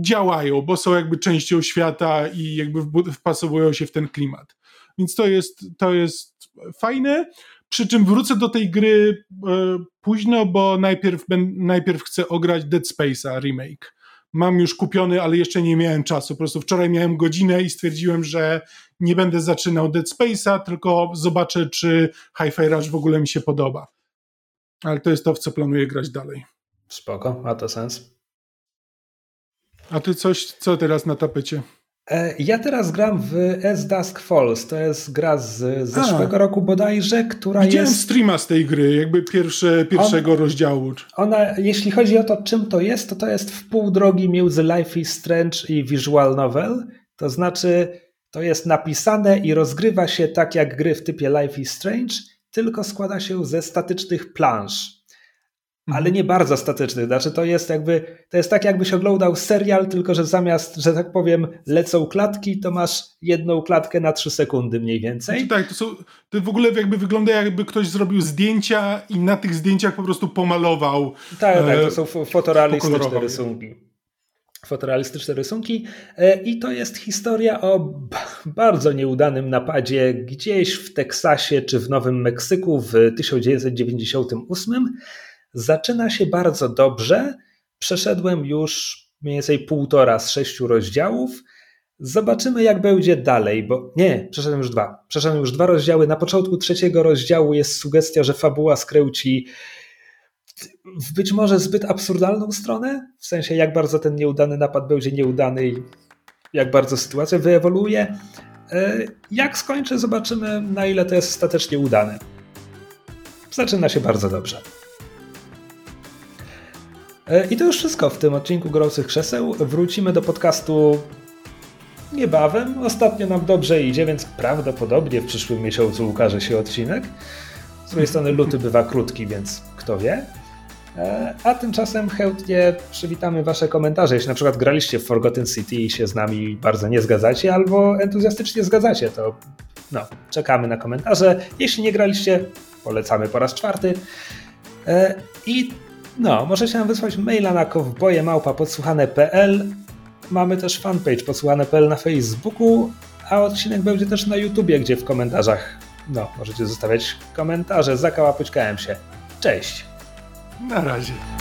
działają, bo są jakby częścią świata i jakby wpasowują się w ten klimat. Więc to jest, to jest fajne. Przy czym wrócę do tej gry e, późno, bo najpierw, ben, najpierw chcę ograć Dead Space'a remake. Mam już kupiony, ale jeszcze nie miałem czasu. Po prostu wczoraj miałem godzinę i stwierdziłem, że nie będę zaczynał Dead Space'a, tylko zobaczę, czy Hi-Fi Rush w ogóle mi się podoba. Ale to jest to, w co planuję grać dalej. Spoko, ma to sens. A ty coś, co teraz na tapecie? Ja teraz gram w As Dusk Falls. To jest gra z zeszłego A, roku bodajże, która widziałem jest... Widziałem streama z tej gry, jakby pierwsze, pierwszego On, rozdziału. Ona, jeśli chodzi o to, czym to jest, to to jest w pół drogi między Life is Strange i Visual Novel. To znaczy, to jest napisane i rozgrywa się tak jak gry w typie Life is Strange, tylko składa się ze statycznych plansz. Ale nie bardzo statyczny. Znaczy to jest jakby, to jest tak jakbyś oglądał serial, tylko że zamiast, że tak powiem, lecą klatki, to masz jedną klatkę na trzy sekundy mniej więcej. Znaczy tak, to, są, to w ogóle jakby wygląda, jakby ktoś zrobił zdjęcia i na tych zdjęciach po prostu pomalował. Tak, tak, to są fotorealistyczne rysunki. Fotorealistyczne rysunki i to jest historia o b- bardzo nieudanym napadzie gdzieś w Teksasie czy w Nowym Meksyku w tysiąc dziewięćset dziewięćdziesiątym ósmym. Zaczyna się bardzo dobrze. Przeszedłem już mniej więcej półtora z sześciu rozdziałów. Zobaczymy, jak będzie dalej, bo nie, przeszedłem już dwa. Przeszedłem już dwa rozdziały. Na początku trzeciego rozdziału jest sugestia, że fabuła skręci w być może zbyt absurdalną stronę, w sensie jak bardzo ten nieudany napad będzie nieudany i jak bardzo sytuacja wyewoluuje. Jak skończę, zobaczymy, na ile to jest ostatecznie udane. Zaczyna się bardzo dobrze. I to już wszystko w tym odcinku Gorących Krzeseł. Wrócimy do podcastu niebawem. Ostatnio nam dobrze idzie, więc prawdopodobnie w przyszłym miesiącu ukaże się odcinek. Z drugiej strony luty bywa krótki, więc kto wie. A tymczasem chętnie przywitamy wasze komentarze. Jeśli na przykład graliście w Forgotten City i się z nami bardzo nie zgadzacie, albo entuzjastycznie zgadzacie, to no, czekamy na komentarze. Jeśli nie graliście, polecamy po raz czwarty. I No, możecie nam wysłać maila na kowbojemałpa podsłuchane kropka p l. Mamy też fanpage podsłuchane kropka p l na Facebooku, a odcinek będzie też na YouTubie, gdzie w komentarzach no, możecie zostawiać komentarze. Zakałapućkałem się. Cześć! Na razie.